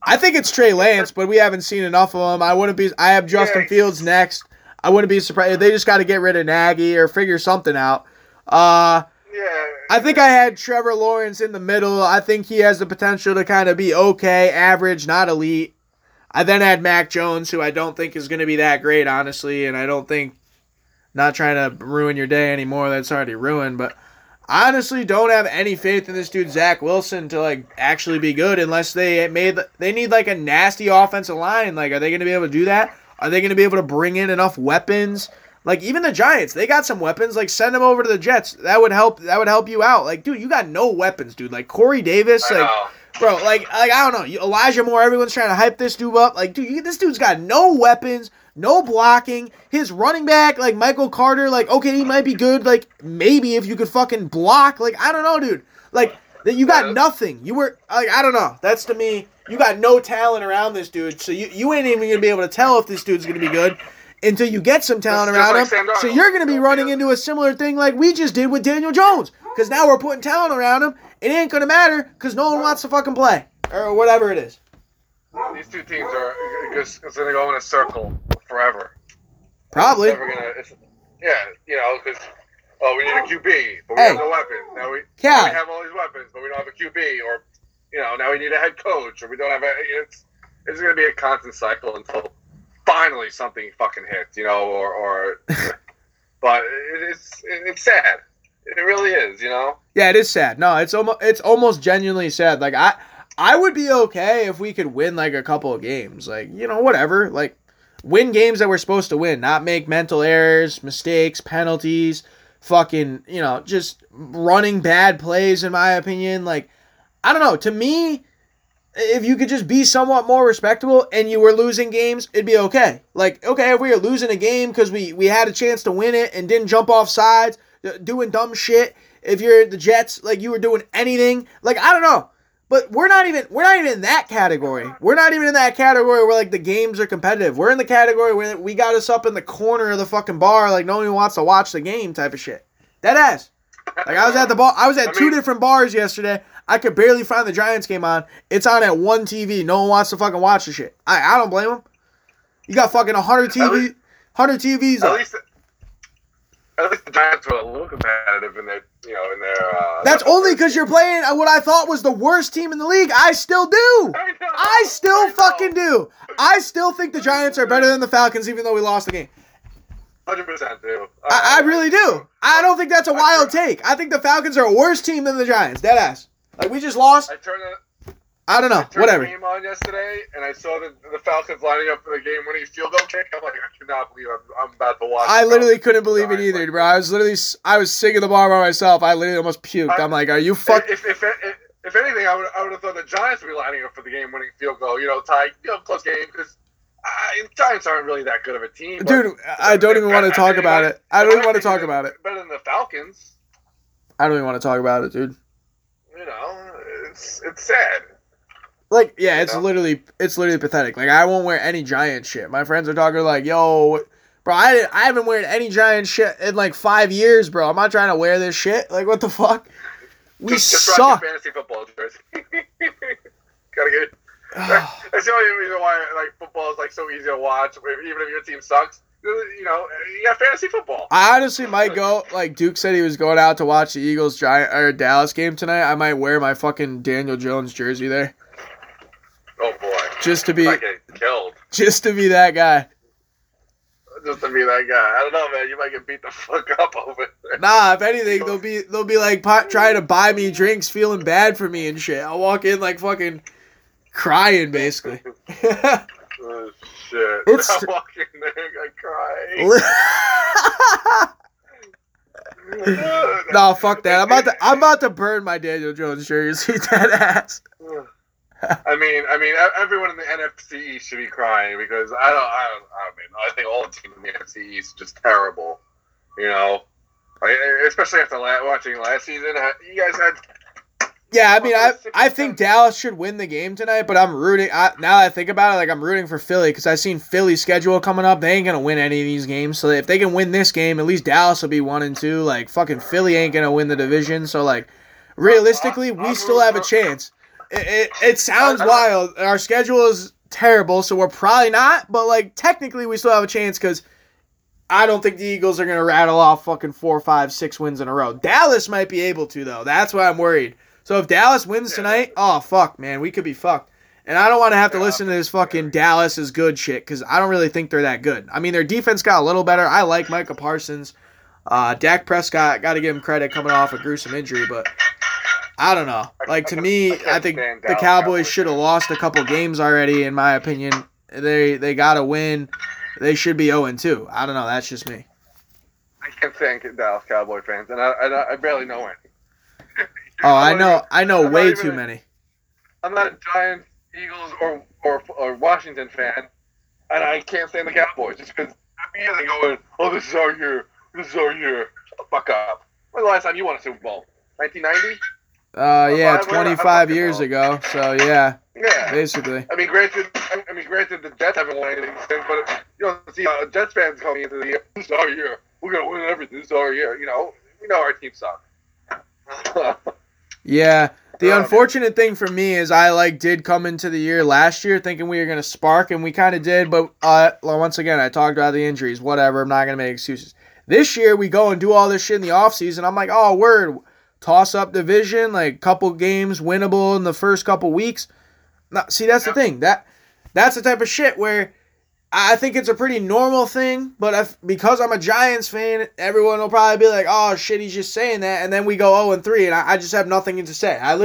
I think it's Trey Lance, but we haven't seen enough of him. I have Justin Fields next. I wouldn't be surprised. They just got to get rid of Nagy or figure something out. I think I had Trevor Lawrence in the middle. I think he has the potential to kind of be okay, average, not elite. I then had Mac Jones, who I don't think is going to be that great, honestly, and I don't think, not trying to ruin your day anymore, that's already ruined, but honestly don't have any faith in this dude Zach Wilson to, like, actually be good unless they need, like, a nasty offensive line. Like, are they going to be able to do that? Are they going to be able to bring in enough weapons? Like, even the Giants, they got some weapons. Like, send them over to the Jets. That would help you out. Like, dude, you got no weapons, dude. Like, Corey Davis, bro, like I don't know, Elijah Moore, everyone's trying to hype this dude up. Like, dude, this dude's got no weapons, no blocking. His running back, like Michael Carter, like, okay, he might be good. Like, maybe if you could fucking block. Like, I don't know, dude. Like, you got nothing. You were, like, I don't know. That's, to me, you got no talent around this dude. So you ain't even going to be able to tell if this dude's going to be good until you get some talent around him. So you're going to be running into a similar thing like we just did with Daniel Jones, because now we're putting talent around him. It ain't going to matter because no one wants to fucking play or whatever it is. These two teams are just going to go in a circle forever. Probably. You know, because, we need a QB, but we have no weapons. Now we have all these weapons, but we don't have a QB, or, you know, now we need a head coach, or we don't have a – it's going to be a constant cycle until finally something fucking hits, you know, or – but it's sad. It really is, you know? Yeah, it is sad. No, it's almost genuinely sad. Like, I would be okay if we could win, like, a couple of games. Like, you know, whatever. Like, win games that we're supposed to win, not make mental errors, mistakes, penalties, fucking, you know, just running bad plays, in my opinion. Like, I don't know. To me, if you could just be somewhat more respectable and you were losing games, it'd be okay. Like, okay, if we were losing a game because we had a chance to win it and didn't jump off sides, doing dumb shit. If you're the Jets, like, you were doing anything, like, I don't know, but we're not even in that category. We're not even in that category where, like, the games are competitive. We're in the category where we got us up in the corner of the fucking bar, like, no one even wants to watch the game type of shit. Deadass. Like, I was at two different bars yesterday. I could barely find the Giants game on. It's on at one TV. No one wants to fucking watch the shit. I don't blame them. You got fucking 100 TVs on. At least the Giants were a little competitive in their, you know, in their. That's only because you're playing what I thought was the worst team in the league. I still do. I still fucking do. I still think the Giants are better than the Falcons, even though we lost the game. 100% do. I really do. I don't think that's a wild take. I think the Falcons are a worse team than the Giants. Deadass. Like, we just lost. I don't know. Whatever. I turned the game on yesterday, and I saw the Falcons lining up for the game-winning field goal kick. I'm like, I cannot believe I'm about to watch. I literally couldn't believe it either, bro. I was sick of the bar by myself. I literally almost puked. I'm like, are you fucking... If if anything, I would have thought the Giants would be lining up for the game-winning field goal. You know, tie, you know, close game, because Giants aren't really that good of a team. Dude, I don't even want to talk about it. I don't even want to talk about it. Better than the Falcons. I don't even want to talk about it, dude. You know, it's sad. Like, yeah, it's literally pathetic. Like, I won't wear any Giants shit. My friends are talking like, yo, bro, I haven't worn any Giants shit in like 5 years, bro. I'm not trying to wear this shit. Like, what the fuck? We just rock your fantasy football jersey. Gotta get it. That's the only reason why like football is like so easy to watch, even if your team sucks. You know, you got fantasy football. I honestly might go, like Duke said he was going out to watch the Dallas game tonight. I might wear my fucking Daniel Jones jersey there. Oh boy! Just to be that guy. Just to be that guy. I don't know, man. You might get beat the fuck up over there. Nah, if anything, they'll be like trying to buy me drinks, feeling bad for me and shit. I'll walk in like fucking crying, basically. Oh shit! I walk in there, I cry. Nah, fuck that. I'm about to burn my Daniel Jones jersey. That ass. I mean, everyone in the NFC East should be crying because I think all the teams in the NFC East are just terrible. You know, especially after watching last season, you guys had. Yeah, I mean, I think Dallas should win the game tonight, but I'm rooting. Now that I think about it, like I'm rooting for Philly because I've seen Philly's schedule coming up. They ain't gonna win any of these games, so if they can win this game, at least Dallas will be 1-2. Like fucking Philly ain't gonna win the division, so like realistically, we still have a chance. It sounds wild. Our schedule is terrible, so we're probably not. But, like, technically we still have a chance because I don't think the Eagles are going to rattle off fucking 4, 5, 6 wins in a row. Dallas might be able to, though. That's why I'm worried. So if Dallas wins tonight, oh, fuck, man. We could be fucked. And I don't want to have to listen to this fucking Dallas is good shit because I don't really think they're that good. I mean, their defense got a little better. I like Micah Parsons. Dak Prescott, got to give him credit coming off a gruesome injury, but... I don't know. Like, to me, I think the Cowboys should have lost a couple games already, in my opinion. They got to win. They should be 0-2. I don't know. That's just me. I can't thank Dallas Cowboy fans, and I barely know any. Oh, I know way too many. I'm not a Giants, Eagles, or Washington fan, and I can't stand the Cowboys just because I'm either going, oh, this is our year. This is our year. Shut the fuck up. When's the last time you won a Super Bowl? 1990? Yeah, 25 years ago. So yeah, basically. I mean, granted, the Jets haven't won anything since, but you don't see Jets fans coming into the year. This is our year. We're gonna win everything. This is our year. You know, we know our team sucks. Yeah, the unfortunate thing for me is I did come into the year last year thinking we were gonna spark, and we kind of did. But once again, I talked about the injuries. Whatever. I'm not gonna make excuses. This year, we go and do all this shit in the offseason. I'm like, oh, word. Toss-up division, like couple games winnable in the first couple weeks. Now, see, that's the thing. That's the type of shit where I think it's a pretty normal thing, but because I'm a Giants fan, everyone will probably be like, oh, shit, he's just saying that, and then we go 0-3, and I just have nothing to say. I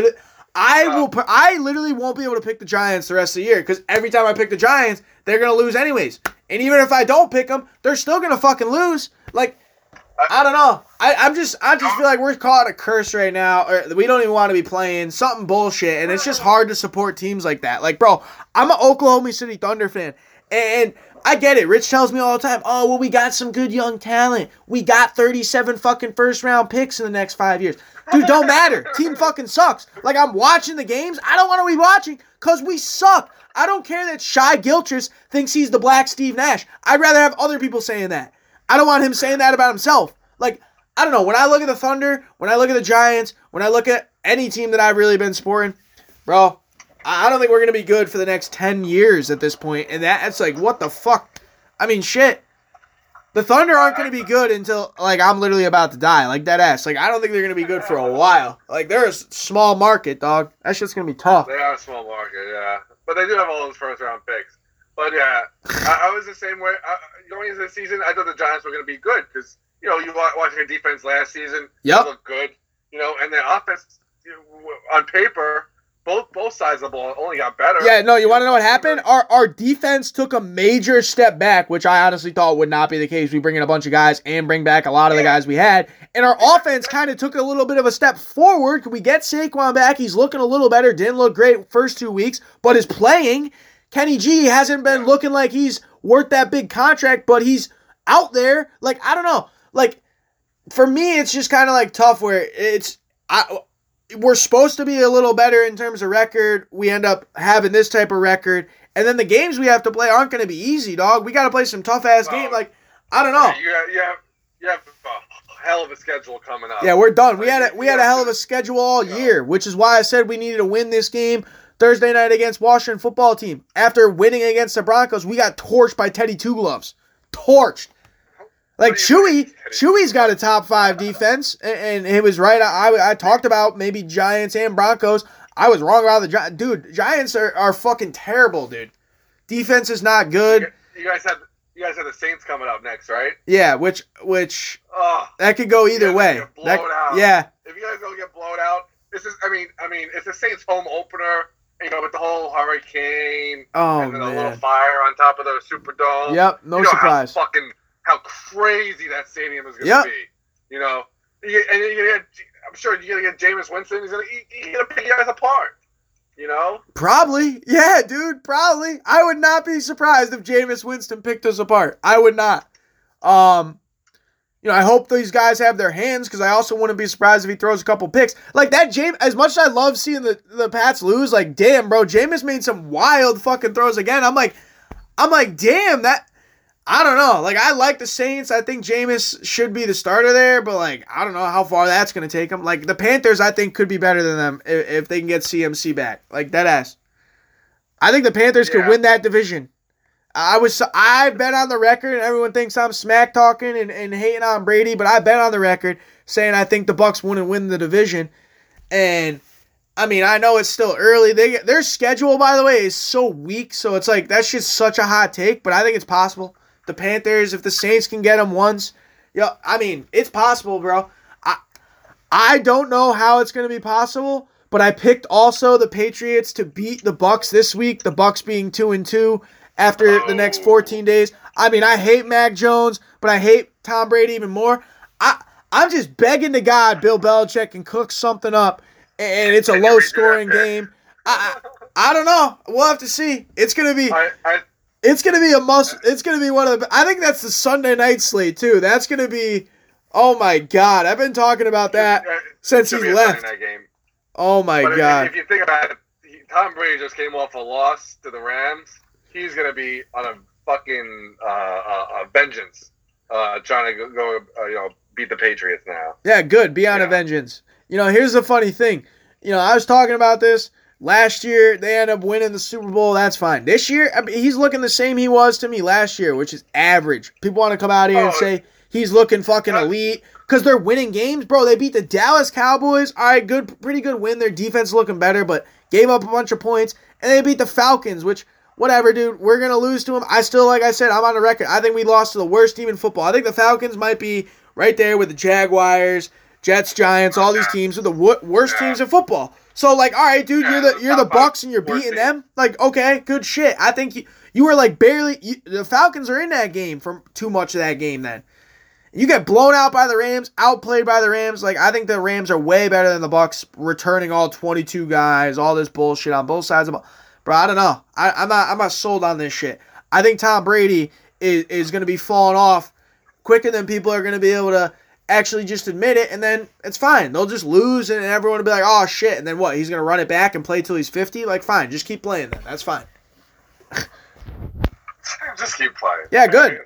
literally won't be able to pick the Giants the rest of the year because every time I pick the Giants, they're going to lose anyways. And even if I don't pick them, they're still going to fucking lose. Like, I don't know. I just feel like we're caught a curse right now, or we don't even want to be playing something bullshit, and it's just hard to support teams like that. Like, bro, I'm an Oklahoma City Thunder fan, and I get it. Rich tells me all the time, oh, well, we got some good young talent. We got 37 fucking first-round picks in the next 5 years. Dude, don't matter. Team fucking sucks. Like, I'm watching the games. I don't want to be watching because we suck. I don't care that Shai Gilgeous thinks he's the black Steve Nash. I'd rather have other people saying that. I don't want him saying that about himself. Like, I don't know. When I look at the Thunder, when I look at the Giants, when I look at any team that I've really been supporting, bro, I don't think we're going to be good for the next 10 years at this point. And that's like, what the fuck? I mean, shit. The Thunder aren't going to be good until, like, I'm literally about to die. Like, that ass. Like, I don't think they're going to be good for a while. Like, they're a small market, dog. That shit's going to be tough. They are a small market, yeah. But they do have all those first-round picks. But, yeah, I was the same way. Going into the season, I thought the Giants were going to be good because, you know, you watch their defense last season. Yep. They look good. You know, and their offense, on paper, both sides of the ball only got better. Yeah, no, you want to know what happened? Our defense took a major step back, which I honestly thought would not be the case. We bring in a bunch of guys and bring back a lot of the guys we had. And our offense kind of took a little bit of a step forward. We get Saquon back. He's looking a little better. Didn't look great first 2 weeks, but is playing. Kenny G hasn't been looking like he's worth that big contract, but he's out there. Like, I don't know. Like, for me, it's just kind of like tough where it's – we're supposed to be a little better in terms of record. We end up having this type of record. And then the games we have to play aren't going to be easy, dog. We got to play some tough-ass games. Like, I don't know. You have a hell of a schedule coming up. Yeah, we're done. We had a hell of a schedule all year, which is why I said we needed to win this game Thursday night against Washington football team. After winning against the Broncos, we got torched by Teddy Two Gloves. Torched. Like Chewy's got a top five defense, and it was right. I talked about maybe Giants and Broncos. I was wrong about the Giants. Dude, Giants are fucking terrible, dude. Defense is not good. You guys have the Saints coming up next, right? Yeah, which that could go either way. Get blown out. Yeah. If you guys don't get blown out, this is. I mean, it's the Saints home opener. You know, with the whole hurricane and then a little fire on top of the Superdome. Yep, no surprise. How crazy that stadium is going to be, you know. And I'm sure you're going to get Jameis Winston. He's going to pick you guys apart, you know. Probably. Yeah, dude, probably. I would not be surprised if Jameis Winston picked us apart. I would not. You know, I hope these guys have their hands because I also wouldn't be surprised if he throws a couple picks. Like that, Jameis, as much as I love seeing the Pats lose, like, damn, bro, Jameis made some wild fucking throws again. I'm like, damn, that... I don't know. Like, I like the Saints. I think Jameis should be the starter there, but, like, I don't know how far that's going to take him. Like, the Panthers, I think, could be better than them if they can get CMC back. Like, that ass. I think the Panthers could win that division. I bet on the record, and everyone thinks I'm smack-talking and hating on Brady, but I bet on the record saying I think the Bucs wouldn't win the division. And... I mean, I know it's still early. Their schedule, by the way, is so weak. So it's like, that's just such a hot take. But I think it's possible. The Panthers, if the Saints can get them once. Yeah, I mean, it's possible, bro. I don't know how it's going to be possible. But I picked also the Patriots to beat the Bucs this week. The Bucs being 2-2 after the next 14 days. I mean, I hate Mac Jones, but I hate Tom Brady even more. I'm just begging to God Bill Belichick can cook something up. And it's a low-scoring game. I don't know. We'll have to see. It's gonna be It's gonna be one of the. I think that's the Sunday night slate too. That's gonna be. Oh my God! I've been talking about that since he left. Oh my God! If you think about it, Tom Brady just came off a loss to the Rams. He's gonna be on a fucking vengeance, trying to go beat the Patriots now. Yeah, good. Be on a vengeance. You know, here's the funny thing. You know, I was talking about this last year. They end up winning the Super Bowl. That's fine. This year, I mean, he's looking the same he was to me last year, which is average. People want to come out here and say he's looking fucking elite because they're winning games, bro. They beat the Dallas Cowboys. All right, good, pretty good win. Their defense looking better, but gave up a bunch of points. And they beat the Falcons, which, whatever, dude. We're going to lose to them. I still, like I said, I'm on the record. I think we lost to the worst team in football. I think the Falcons might be right there with the Jaguars, Jets, Giants, all these teams are the worst teams in football. So, like, all right, dude, you're the Bucs and you're beating them. Like, okay, good shit. I think you were like barely. The Falcons are in that game for too much of that game. Then you get blown out by the Rams, outplayed by the Rams. Like, I think the Rams are way better than the Bucs, returning all 22 guys, all this bullshit on both sides of the ball. Bro, I don't know. I'm not sold on this shit. I think Tom Brady is going to be falling off quicker than people are going to be able to actually just admit it, and then it's fine. They'll just lose, and everyone will be like, oh, shit, and then what? He's going to run it back and play till he's 50? Like, fine, just keep playing then. That's fine. Just keep playing. Yeah, good.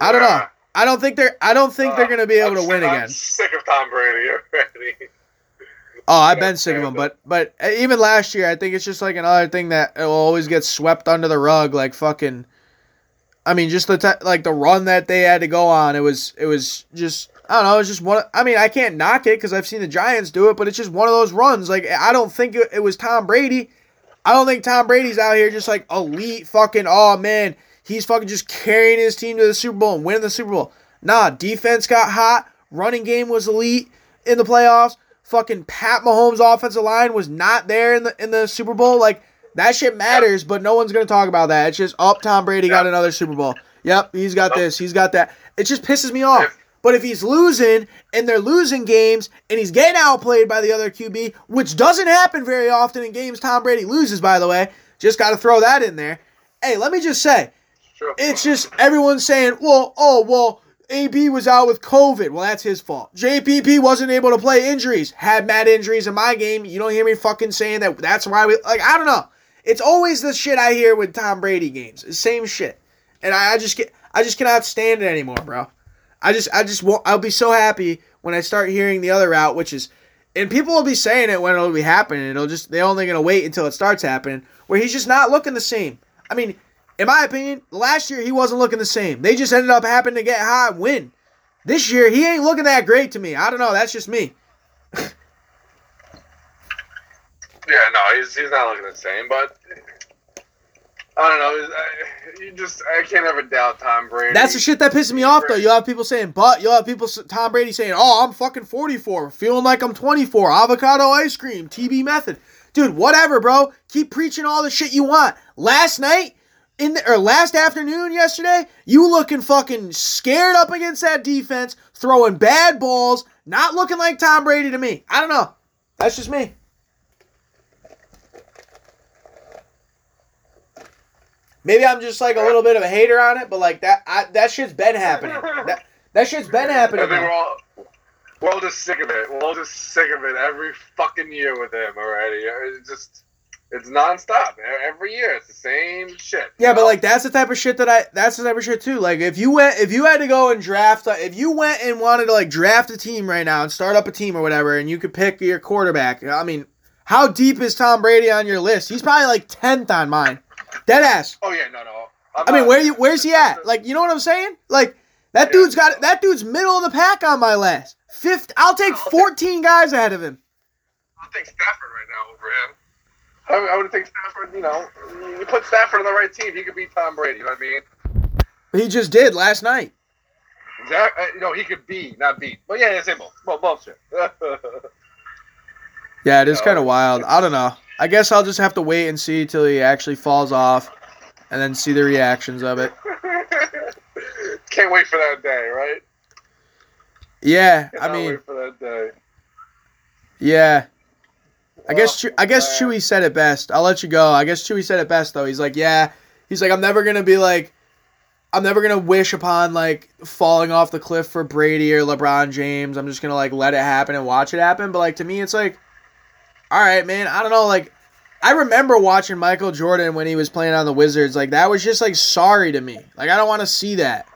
I don't know. I don't think they're going to be able to win again. I'm sick of Tom Brady already. Oh, I've been sick of him, but even last year, I think it's just like another thing that will always get swept under the rug, like fucking... I mean, just the run that they had to go on, it was just, I don't know, it was just one. I mean, I can't knock it because I've seen the Giants do it, but it's just one of those runs. Like, I don't think it was Tom Brady. I don't think Tom Brady's out here just like elite fucking, oh man, he's fucking just carrying his team to the Super Bowl and winning the Super Bowl. Nah, defense got hot. Running game was elite in the playoffs. fucking Pat Mahomes' offensive line was not there in the Super Bowl. Like, that shit matters, but no one's going to talk about that. It's just, oh, Tom Brady got another Super Bowl. Yep, he's got this, he's got that. It just pisses me off. But if he's losing, and they're losing games, and he's getting outplayed by the other QB, which doesn't happen very often in games Tom Brady loses, by the way, just got to throw that in there. Hey, let me just say, it's just everyone's saying, well, AB was out with COVID. Well, that's his fault. JPP wasn't able to play injuries. Had mad injuries in my game. You don't hear me fucking saying that. That's why we, like, I don't know. It's always the shit I hear with Tom Brady games. It's the same shit. And I just cannot stand it anymore, bro. I just won't. I'll be so happy when I start hearing the other route, which is, and people will be saying it when it'll be happening. It'll just, they're only going to wait until it starts happening, where he's just not looking the same. I mean, in my opinion, last year he wasn't looking the same. They just ended up happening to get hot and win. This year, he ain't looking that great to me. I don't know. That's just me. He's not looking the same, but I don't know. I can't ever doubt Tom Brady. That's the shit that pisses me off, though. Tom Brady saying, oh, I'm fucking 44, feeling like I'm 24, avocado ice cream, TB method. Dude, whatever, bro. Keep preaching all the shit you want. Last afternoon yesterday, you looking fucking scared up against that defense, throwing bad balls, not looking like Tom Brady to me. I don't know. That's just me. Maybe I'm just like a little bit of a hater on it, but like that shit's been happening. That shit's been happening. I think we're all just sick of it. We're all just sick of it every fucking year with him already. It's nonstop. Every year, it's the same shit. Yeah, but like that's the type of shit too. Like if you went and wanted to like draft a team right now and start up a team or whatever, and you could pick your quarterback. I mean, how deep is Tom Brady on your list? He's probably like 10th on mine. Deadass. Oh yeah, no. Where's he at? Like, you know what I'm saying? Like that dude's middle of the pack on my list. Fifth. I'll take 14 guys ahead of him. I'll take Stafford right now over him. I would think Stafford, you put Stafford on the right team, he could beat Tom Brady, you know what I mean? He just did last night. Exactly. No, he could beat, not beat. But yeah, same bullshit. Yeah, it is kind of wild. I don't know. I guess I'll just have to wait and see till he actually falls off and then see the reactions of it. Can't wait for that day, right? Yeah, I mean... wait for that day. Yeah. I guess Chewy said it best. I'll let you go. I guess Chewy said it best though. He's like, yeah. He's like, I'm never gonna wish upon like falling off the cliff for Brady or LeBron James. I'm just gonna like let it happen and watch it happen. But like to me, it's like, all right, man. I don't know. Like, I remember watching Michael Jordan when he was playing on the Wizards. Like that was just like sorry to me. Like I don't want to see that.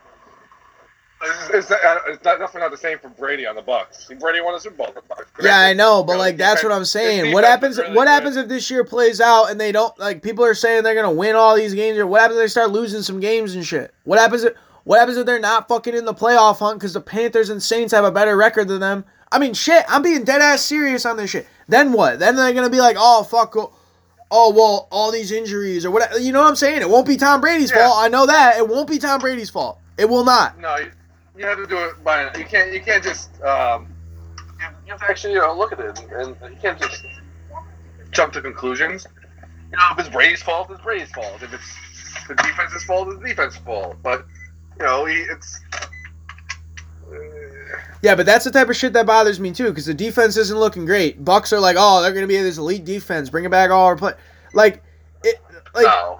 It's definitely not the same for Brady on the Bucks. Brady won a Super Bowl on the Bucks. Yeah, I know, but like that's what I'm saying. What happens if this year plays out and they don't like? People are saying they're gonna win all these games. Or what happens if they start losing some games and shit? What happens if they're not fucking in the playoff hunt because the Panthers and Saints have a better record than them? I mean, shit. I'm being dead ass serious on this shit. Then what? Then they're gonna be like, oh fuck, oh well, all these injuries or whatever. You know what I'm saying? It won't be Tom Brady's fault. I know that. It won't be Tom Brady's fault. It will not. No. You have to do it by – you can't just you have to actually look at it, and you can't just jump to conclusions. You know, if it's Brady's fault, it's Brady's fault. If it's the defense's fault, it's the defense's fault. But, you know, it's yeah, but that's the type of shit that bothers me too because the defense isn't looking great. Bucks are like, oh, they're going to be this elite defense, bringing back all our play.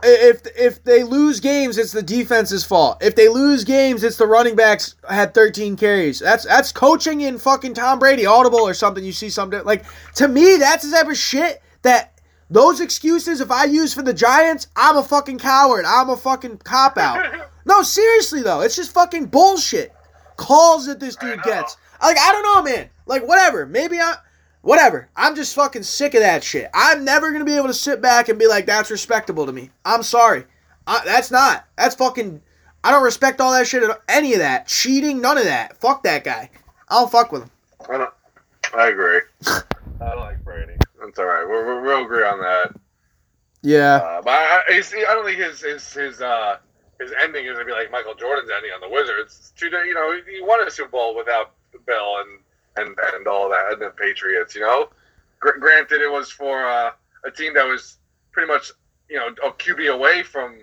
If they lose games, it's the defense's fault. If they lose games, it's the running backs had 13 carries. That's coaching in fucking Tom Brady audible or something. You see something like to me, that's the type of shit that those excuses. If I use for the Giants, I'm a fucking coward. I'm a fucking cop out. No, seriously though, it's just fucking bullshit calls that this dude gets. Like I don't know, man. Like whatever. Whatever. I'm just fucking sick of that shit. I'm never going to be able to sit back and be like, that's respectable to me. I'm sorry. That's not. That's fucking... I don't respect all that shit. Any of that. Cheating. None of that. Fuck that guy. I don't fuck with him. I agree. I don't like Brady. That's all right. We'll agree on that. Yeah. But I don't think his ending is going to be like Michael Jordan's ending on the Wizards. He won a Super Bowl without Bill and and all that, and the Patriots, you know. Granted, it was for a team that was pretty much, you know, a QB away from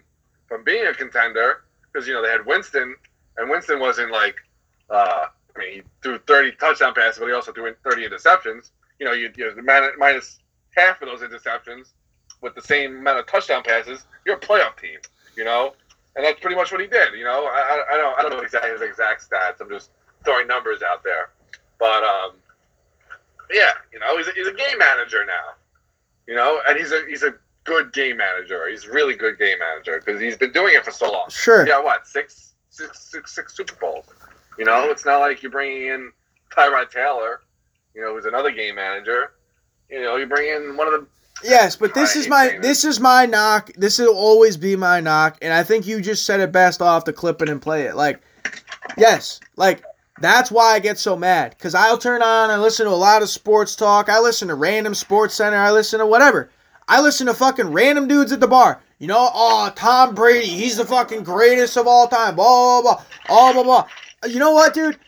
being a contender, because, you know, they had Winston, and Winston wasn't like, I mean, he threw 30 touchdown passes, but he also threw 30 interceptions. You know, you minus half of those interceptions with the same amount of touchdown passes, you're a playoff team, you know? And that's pretty much what he did, you know? I don't know exactly his exact stats. I'm just throwing numbers out there. But, yeah, you know, he's a game manager now, you know? And he's a good game manager. He's a really good game manager because he's been doing it for so long. Sure. Yeah, what, six Super Bowls? You know, it's not like you're bringing in Tyrod Taylor, you know, who's another game manager. You know, you bring in one of the... Yes, but this is my knock. This will always be my knock, and I think you just said it best off the clip it and play it. Like, yes, like, that's why I get so mad, because I'll turn on and listen to a lot of sports talk. I listen to random Sports Center. I listen to whatever. I listen to fucking random dudes at the bar. You know, oh, Tom Brady, he's the fucking greatest of all time, blah, blah, blah, oh, blah, blah. You know what, dude?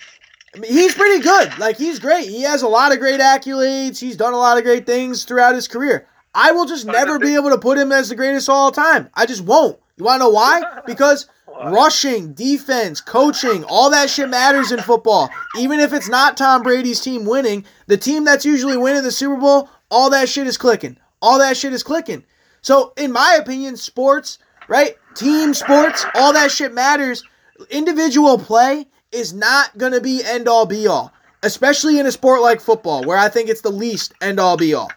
I mean, he's pretty good. Like, he's great. He has a lot of great accolades. He's done a lot of great things throughout his career. I will just never be able to put him as the greatest of all time. I just won't. You want to know why? Because rushing, defense, coaching, all that shit matters in football. Even if it's not Tom Brady's team winning, the team that's usually winning the Super Bowl, all that shit is clicking. All that shit is clicking. So, in my opinion, sports, right? Team sports, all that shit matters. Individual play is not going to be end-all, be-all, especially in a sport like football, where I think it's the least end-all, be-all.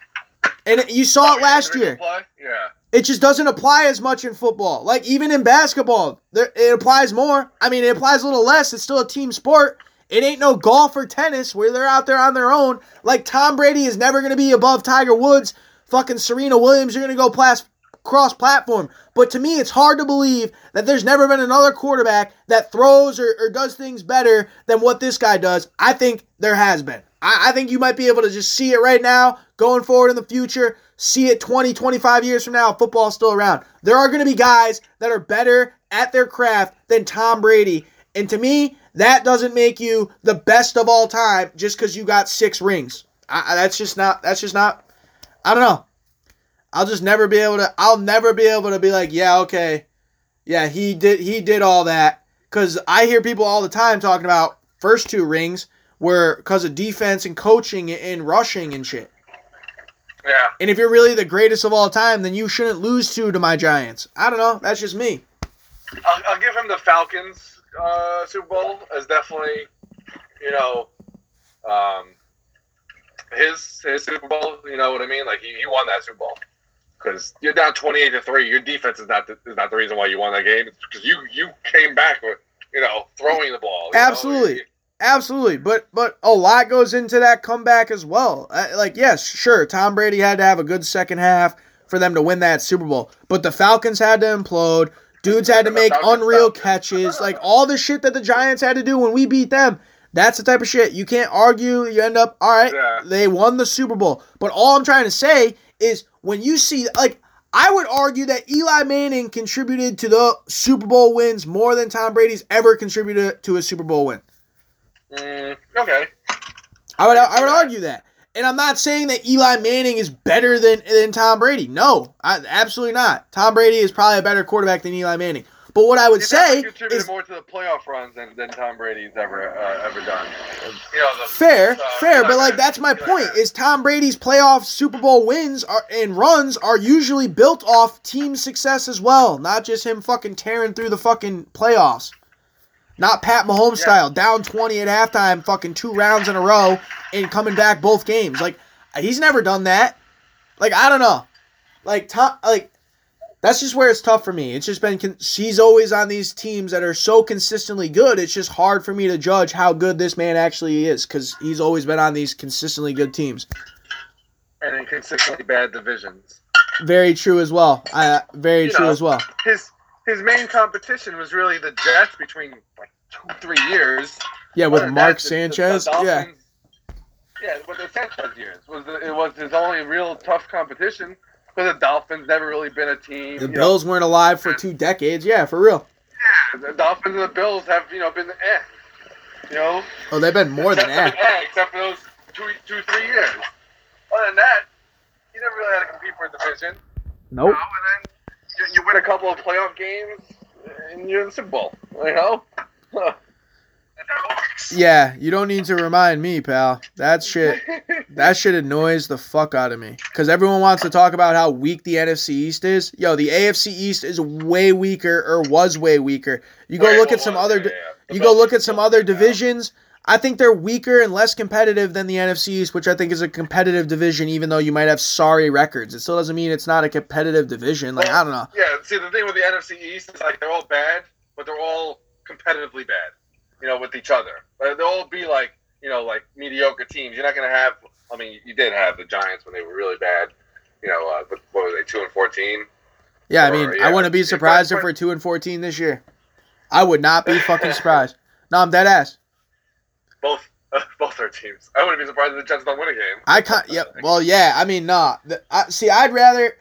And you saw it last year. Yeah. It just doesn't apply as much in football. Like, even in basketball, it applies more. I mean, it applies a little less. It's still a team sport. It ain't no golf or tennis where they're out there on their own. Like, Tom Brady is never going to be above Tiger Woods. Fucking Serena Williams, you're going to go cross-platform. But to me, it's hard to believe that there's never been another quarterback that throws or does things better than what this guy does. I think there has been. I think you might be able to just see it right now, going forward in the future, see it 20, 25 years from now, football's still around. There are going to be guys that are better at their craft than Tom Brady. And to me, that doesn't make you the best of all time just because you got 6 rings. That's just not, I don't know. I'll never be able to be like, yeah, okay. Yeah, he did all that. Because I hear people all the time talking about first 2 rings were because of defense and coaching and rushing and shit. Yeah. And if you're really the greatest of all time, then you shouldn't lose 2 to my Giants. I don't know. That's just me. I'll give him the Falcons Super Bowl as definitely, you know, his Super Bowl. You know what I mean? Like, he won that Super Bowl. Because you're down 28-3, your defense is not the reason why you won that game. It's because you came back with, you know, throwing the ball. Absolutely, absolutely. But a lot goes into that comeback as well. Like, yes, sure, Tom Brady had to have a good second half for them to win that Super Bowl. But the Falcons had to implode. Dudes had to make unreal catches. Like, all the shit that the Giants had to do when we beat them. That's the type of shit. You can't argue. You end up, all right, yeah, they won the Super Bowl. But all I'm trying to say is, when you see, like, I would argue that Eli Manning contributed to the Super Bowl wins more than Tom Brady's ever contributed to a Super Bowl win. Okay. I would argue that. And I'm not saying that Eli Manning is better than Tom Brady. No, absolutely not. Tom Brady is probably a better quarterback than Eli Manning. But what I would say is more to the playoff runs than Tom Brady's ever done. You know, fair, but like that's my point. Is Tom Brady's playoff Super Bowl wins and runs are usually built off team success as well, not just him fucking tearing through the fucking playoffs. Not Pat Mahomes style, down 20 at halftime, fucking 2 rounds in a row, and coming back both games. Like, he's never done that. Like, I don't know. Like that's just where it's tough for me. It's just been she's always on these teams that are so consistently good, it's just hard for me to judge how good this man actually is because he's always been on these consistently good teams. And in consistently bad divisions. Very true as well. His main competition was really the Jets between like 2-3 years. Yeah, with Mark Sanchez. Yeah, with the Sanchez years. It was his only real tough competition. Because the Dolphins never really been a team. The Bills weren't alive for 2 decades. Yeah, for real. Yeah, the Dolphins and the Bills have, you know, been you know? Oh, they've been more than that. Yeah, except for those two, 3 years. Other than that, you never really had to compete for a division. Nope. You know, and then you win a couple of playoff games, and you're in the Super Bowl, you know? Yeah, you don't need to remind me, pal. That shit annoys the fuck out of me. Because everyone wants to talk about how weak the NFC East is. Yo, the AFC East is way weaker, or was way weaker. You go look at some other, you go look at some other divisions. I think they're weaker and less competitive than the NFC East, which I think is a competitive division. Even though you might have sorry records, it still doesn't mean it's not a competitive division. Like, I don't know. Yeah, see, the thing with the NFC East is like they're all bad, but they're all competitively bad. You know, with each other. They'll all be like, you know, like mediocre teams. You're not going to have, I mean, you did have the Giants when they were really bad. You know, but what were they, 2-14? Yeah, I wouldn't be surprised if we're 2-14 this year. I would not be fucking surprised. No, I'm dead ass. Both our teams. I wouldn't be surprised if the Jets don't win a game. I can't, yeah, well, yeah, I mean, nah. I'd rather...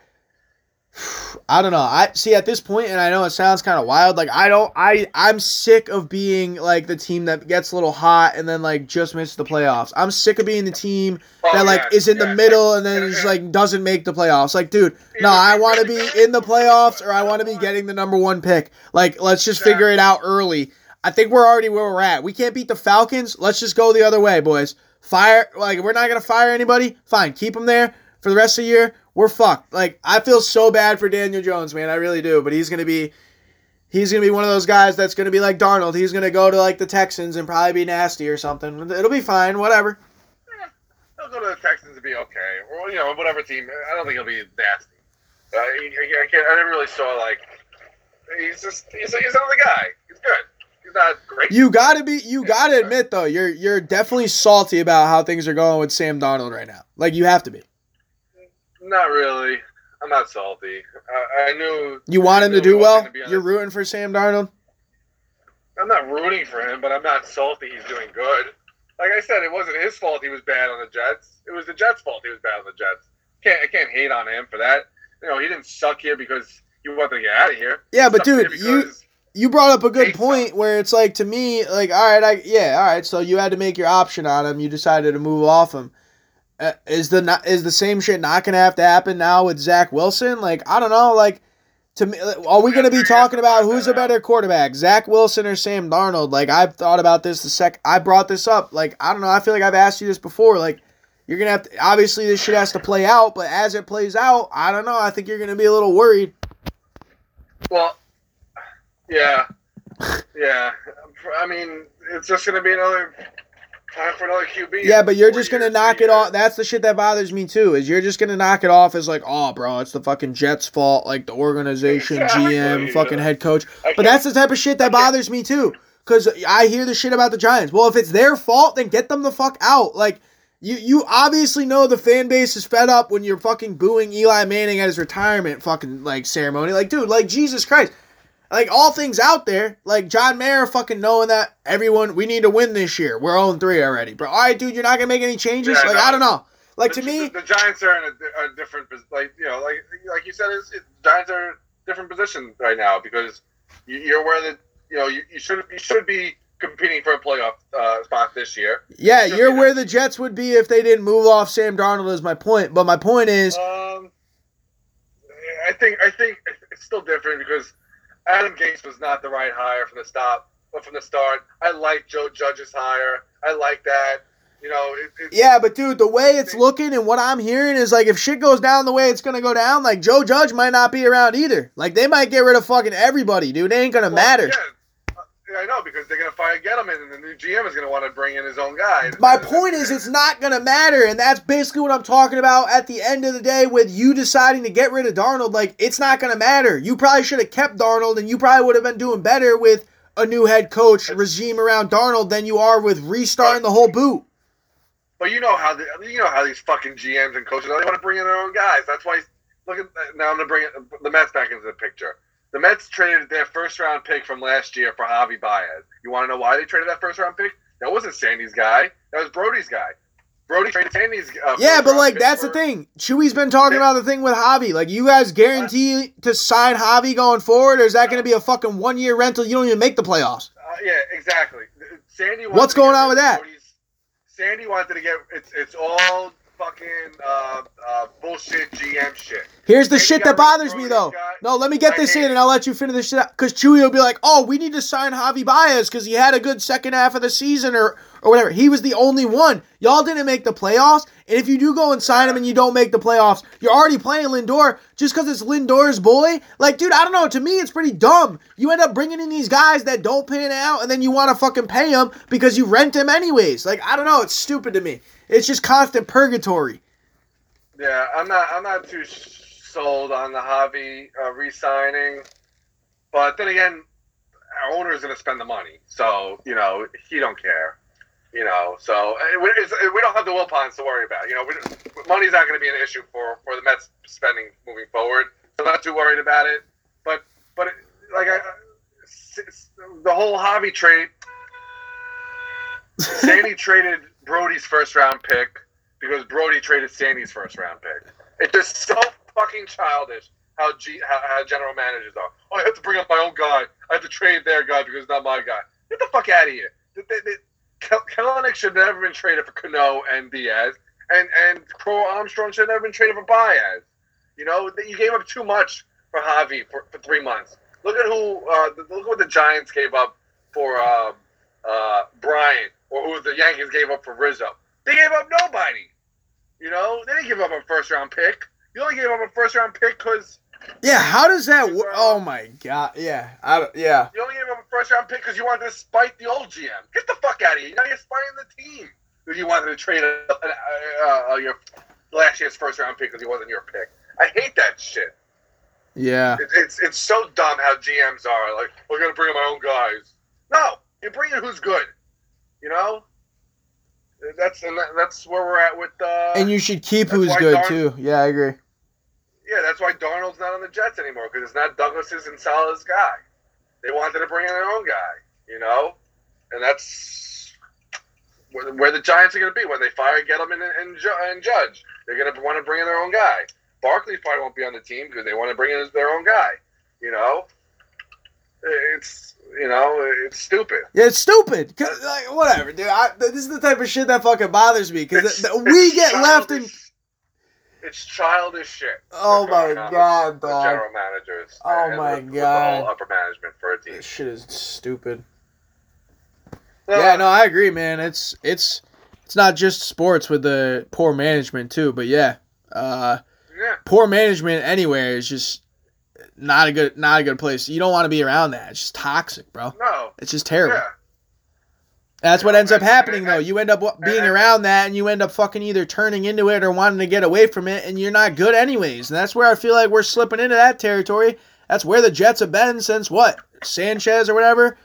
I don't know. I see at this point, and I know it sounds kind of wild. Like I'm sick of being like the team that gets a little hot and then like just misses the playoffs. I'm sick of being the team that like is in the middle and then just like doesn't make the playoffs. Like, dude, no, I want to be in the playoffs or I want to be getting the #1 pick. Like, let's just figure it out early. I think we're already where we're at. We can't beat the Falcons. Let's just go the other way, boys. We're not gonna fire anybody. Fine, keep them there for the rest of the year. We're fucked. Like, I feel so bad for Daniel Jones, man. I really do. But he's gonna be one of those guys that's gonna be like Darnold. He's gonna go to like the Texans and probably be nasty or something. It'll be fine. Whatever. Yeah, he'll go to the Texans and be okay, or you know, whatever team. I don't think he'll be nasty. I never really saw like he's another guy. He's good. He's not great. You gotta admit though, you're definitely salty about how things are going with Sam Darnold right now. Like, you have to be. Not really. I'm not salty. I knew... You want him to do well? You're rooting for Sam Darnold? I'm not rooting for him, but I'm not salty he's doing good. Like I said, it wasn't his fault he was bad on the Jets. It was the Jets' fault he was bad on the Jets. I can't hate on him for that. You know, he didn't suck here because he wanted to get out of here. Yeah, but dude, you brought up a good point where it's like, to me, like, so you had to make your option on him. You decided to move off him. Is the same shit not gonna have to happen now with Zach Wilson? Like, I don't know. Like, to me, are we gonna be talking about who's a better quarterback, Zach Wilson or Sam Darnold? Like, I've thought about this the second I brought this up. Like, I don't know. I feel like I've asked you this before. Like, you're gonna have to, obviously this shit has to play out, but as it plays out, I don't know. I think you're gonna be a little worried. Well, yeah. I mean, it's just gonna be another. Time for another QB. Yeah, but you're just going to knock it off. That's the shit that bothers me, too, is you're just going to knock it off as like, oh, bro, it's the fucking Jets' fault, like the organization, exactly. GM, fucking head coach. But that's the type of shit that bothers me, too, because I hear the shit about the Giants. Well, if it's their fault, then get them the fuck out. Like, you obviously know the fan base is fed up when you're fucking booing Eli Manning at his retirement fucking, like, ceremony. Like, dude, like, Jesus Christ. Like, all things out there, like, John Mayer fucking knowing that everyone, we need to win this year. We're 0-3 already, bro. All right, dude, you're not going to make any changes? Yeah, like, no. I don't know. Like, to me... The Giants are in a different... Like, you know, like you said, the Giants are in a different position right now because you're where the... You know, you should be competing for a playoff spot this year. Yeah, you're where the Jets would be if they didn't move off Sam Darnold is my point. But my point is... I think it's still different because... Adam Gase was not the right hire from the start. I like Joe Judge's hire. I like that. You know. Yeah, but dude, the way it's looking and what I'm hearing is like if shit goes down the way it's gonna go down, like Joe Judge might not be around either. Like they might get rid of fucking everybody, dude. It ain't gonna matter. Yeah, I know because they're gonna fire Gettleman and the new GM is gonna want to bring in his own guy. My point is it's not gonna matter, and that's basically what I'm talking about at the end of the day with you deciding to get rid of Darnold. Like, it's not gonna matter. You probably should have kept Darnold, and you probably would have been doing better with a new head coach regime around Darnold than you are with restarting the whole boot. But you know how these fucking GMs and coaches, they want to bring in their own guys. That's why now I'm gonna bring the Mets back into the picture. The Mets traded their first-round pick from last year for Javi Baez. You want to know why they traded that first-round pick? That wasn't Sandy's guy. That was Brody's guy. Brody traded Sandy's yeah, but, like, that's the thing. Chewy's been talking about the thing with Javi. Like, you guys guarantee to sign Javi going forward, or is that going to be a fucking one-year rental? You don't even make the playoffs. Yeah, exactly. Sandy. What's going on with that? Sandy wanted to get it's all fucking bullshit GM shit. Here's the shit that bothers me though. No, let me get this in and I'll let you finish this shit out. Because Chewy will be like, oh, we need to sign Javi Baez because he had a good second half of the season or whatever. He was the only one. Y'all didn't make the playoffs. And if you do go and sign him and you don't make the playoffs, you're already playing Lindor just because it's Lindor's boy. Like, dude, I don't know. To me, it's pretty dumb. You end up bringing in these guys that don't pan out and then you want to fucking pay them because you rent them anyways. Like, I don't know. It's stupid to me. It's just constant purgatory. Yeah, I'm not too sold on the Javi re-signing. But then again, our owner's going to spend the money. So, you know, he don't care. You know, so we don't have the Wilpons to worry about. You know, money's not going to be an issue for the Mets spending moving forward. So I'm not too worried about it. But like, the whole Javi trade, Sandy traded Brody's first round pick because Brody traded Sandy's first round pick. It's just so fucking childish how general managers are. Oh, I have to bring up my own guy. I have to trade their guy because it's not my guy. Get the fuck out of here. Kelenic should never have been traded for Cano and Diaz. And Crowe Armstrong should never have been traded for Baez. You know, you gave up too much for Javi for 3 months. Look at what the Giants gave up for Bryant. Or who the Yankees gave up for Rizzo. They gave up nobody. You know? They didn't give up a first-round pick. You only gave up a first-round pick because... Yeah, how does that work? Oh, my God. Yeah. Yeah. You only gave up a first-round pick because you wanted to spite the old GM. Get the fuck out of here. Now you're spiting the team. Because you wanted to trade your last year's first-round pick because he wasn't your pick. I hate that shit. Yeah. It's so dumb how GMs are. Like, we're going to bring in my own guys. No. You bring in who's good. You know, that's where we're at with. And you should keep who's good too. Yeah, I agree. Yeah, that's why Darnold's not on the Jets anymore because it's not Douglas's and Salah's guy. They wanted to bring in their own guy, you know, and that's where the Giants are going to be when they fire Gettleman and Judge. They're going to want to bring in their own guy. Barkley probably won't be on the team because they want to bring in their own guy. You know, it's stupid. Yeah, it's stupid. Cause, like, whatever, dude. This is the type of shit that fucking bothers me. Because we get childish, left in... It's childish shit. Oh, my God, dog. General managers. Oh, my God. The whole upper management for a team. This shit is stupid. Yeah, no, I agree, man. It's not just sports with the poor management, too. But, yeah. Poor management anywhere is just... Not a good place. You don't want to be around that. It's just toxic, bro. No. It's just terrible. Yeah. That's what ends up happening, though. You end up being around that, and you end up fucking either turning into it or wanting to get away from it, and you're not good anyways. And that's where I feel like we're slipping into that territory. That's where the Jets have been since, what, Sanchez or whatever?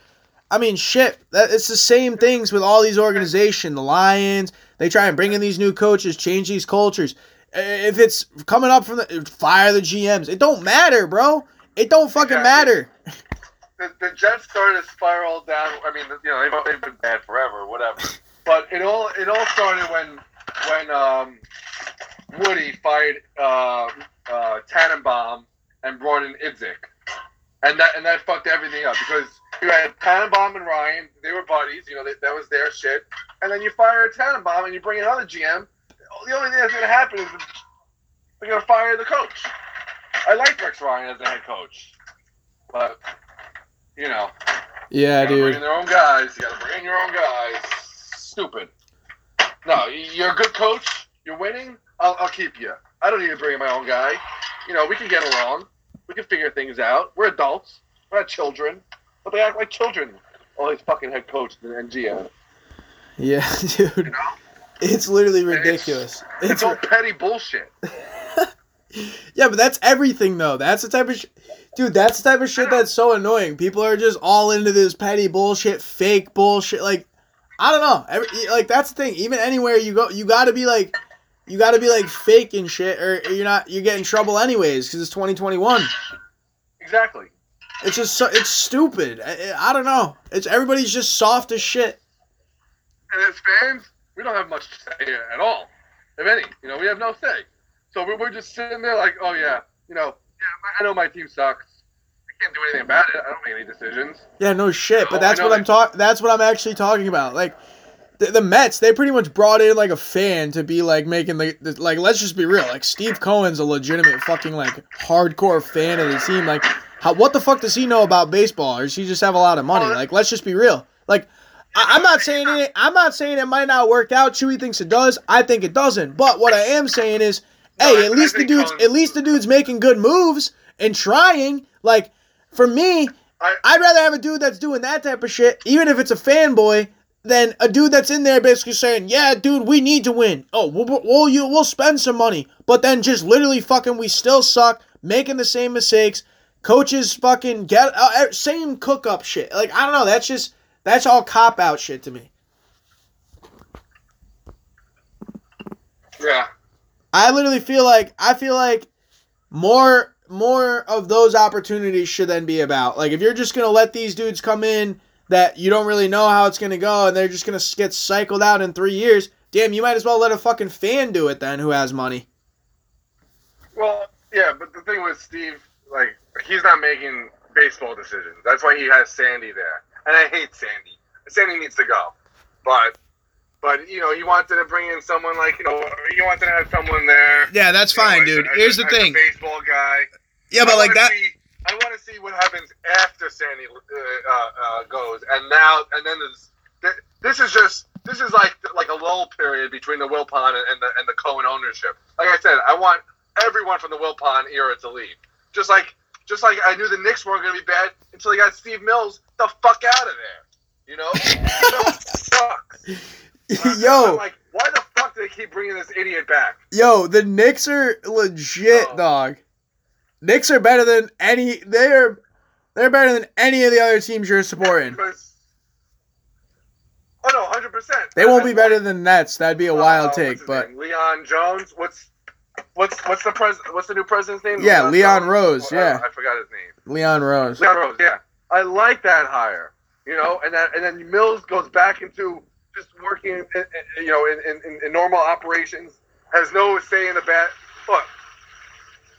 I mean, shit. It's the same things with all these organizations. The Lions, they try and bring in these new coaches, change these cultures. If it's coming up from fire the GMs. It don't matter, bro. It don't fucking matter. The Jets started to spiral down. I mean, you know, they've been bad forever, whatever. But it all started when Woody fired Tannenbaum and brought in Idzik, and that fucked everything up because you had Tannenbaum and Ryan. They were buddies, you know. That was their shit. And then you fire Tannenbaum and you bring another GM. The only thing that's going to happen is they're going to fire the coach. I like Rex Ryan as the head coach. But, you know. Yeah, dude. You got to bring in their own guys. You got to bring in your own guys. Stupid. No, you're a good coach. You're winning. I'll keep you. I don't need to bring in my own guy. You know, we can get along. We can figure things out. We're adults. We're not children. But they act like children. All these fucking head coaches and GM. Yeah, dude. You know? It's literally ridiculous. It's all petty bullshit. Yeah, but that's everything, though. That's the type of shit. Dude, that's the type of shit that's so annoying. People are just all into this petty bullshit, fake bullshit. Like, I don't know. Like, that's the thing. Even anywhere you go, you got to be like fake and shit, or you get in trouble anyways, because it's 2021. Exactly. It's just, it's stupid. I don't know. It's everybody's just soft as shit. And as fans, we don't have much to say here at all, if any. You know, we have no say. So we're just sitting there like, oh, yeah, you know, I know my team sucks. I can't do anything about it. I don't make any decisions. Yeah, no shit. But that's what I'm That's what I'm actually talking about. Like, the Mets, they pretty much brought in like a fan to be like making the like. Let's just be real. Like, Steve Cohen's a legitimate fucking like hardcore fan of the team. Like, how what the fuck does he know about baseball? Or does he just have a lot of money? Like, let's just be real. Like, I'm not saying it might not work out. Chewy thinks it does. I think it doesn't. But what I am saying is, hey, at least the dude's making good moves and trying. Like, for me, I'd rather have a dude that's doing that type of shit, even if it's a fanboy, than a dude that's in there basically saying, yeah, dude, we need to win. Oh, we'll spend some money. But then just literally fucking we still suck, making the same mistakes. Coaches fucking get same cook-up shit. Like, I don't know. That's all cop-out shit to me. Yeah. I literally feel like more of those opportunities should then be about. Like, if you're just going to let these dudes come in that you don't really know how it's going to go and they're just going to get cycled out in 3 years, damn, you might as well let a fucking fan do it then who has money. Well, yeah, but the thing with Steve, like, he's not making baseball decisions. That's why he has Sandy there. And I hate Sandy. Sandy needs to go. But you know, you wanted to bring in someone like, you know, you wanted to have someone there. Yeah, that's fine, dude. Here's the thing. Baseball guy. Yeah, but like that. I want to see what happens after Sandy goes, and then this is like a lull period between the Wilpon and the Cohen ownership. Like I said, I want everyone from the Wilpon era to leave. Just like I knew the Knicks weren't going to be bad until they got Steve Mills the fuck out of there. You know, that sucks. Yo, I'm like, why the fuck do they keep bringing this idiot back? Yo, the Knicks are legit, dog. Knicks are better than any. They're better than any of the other teams you're supporting. 100%. Oh no, 100%. They won't be better than Nets. That'd be a wild take, but name? Leon Jones. What's the new president's name? Yeah, Leon Rose. Oh, yeah, I forgot his name. Leon Rose. Yeah, I like that hire. You know, and then Mills goes back into just working, you know, in normal operations, has no say in the bat. Look,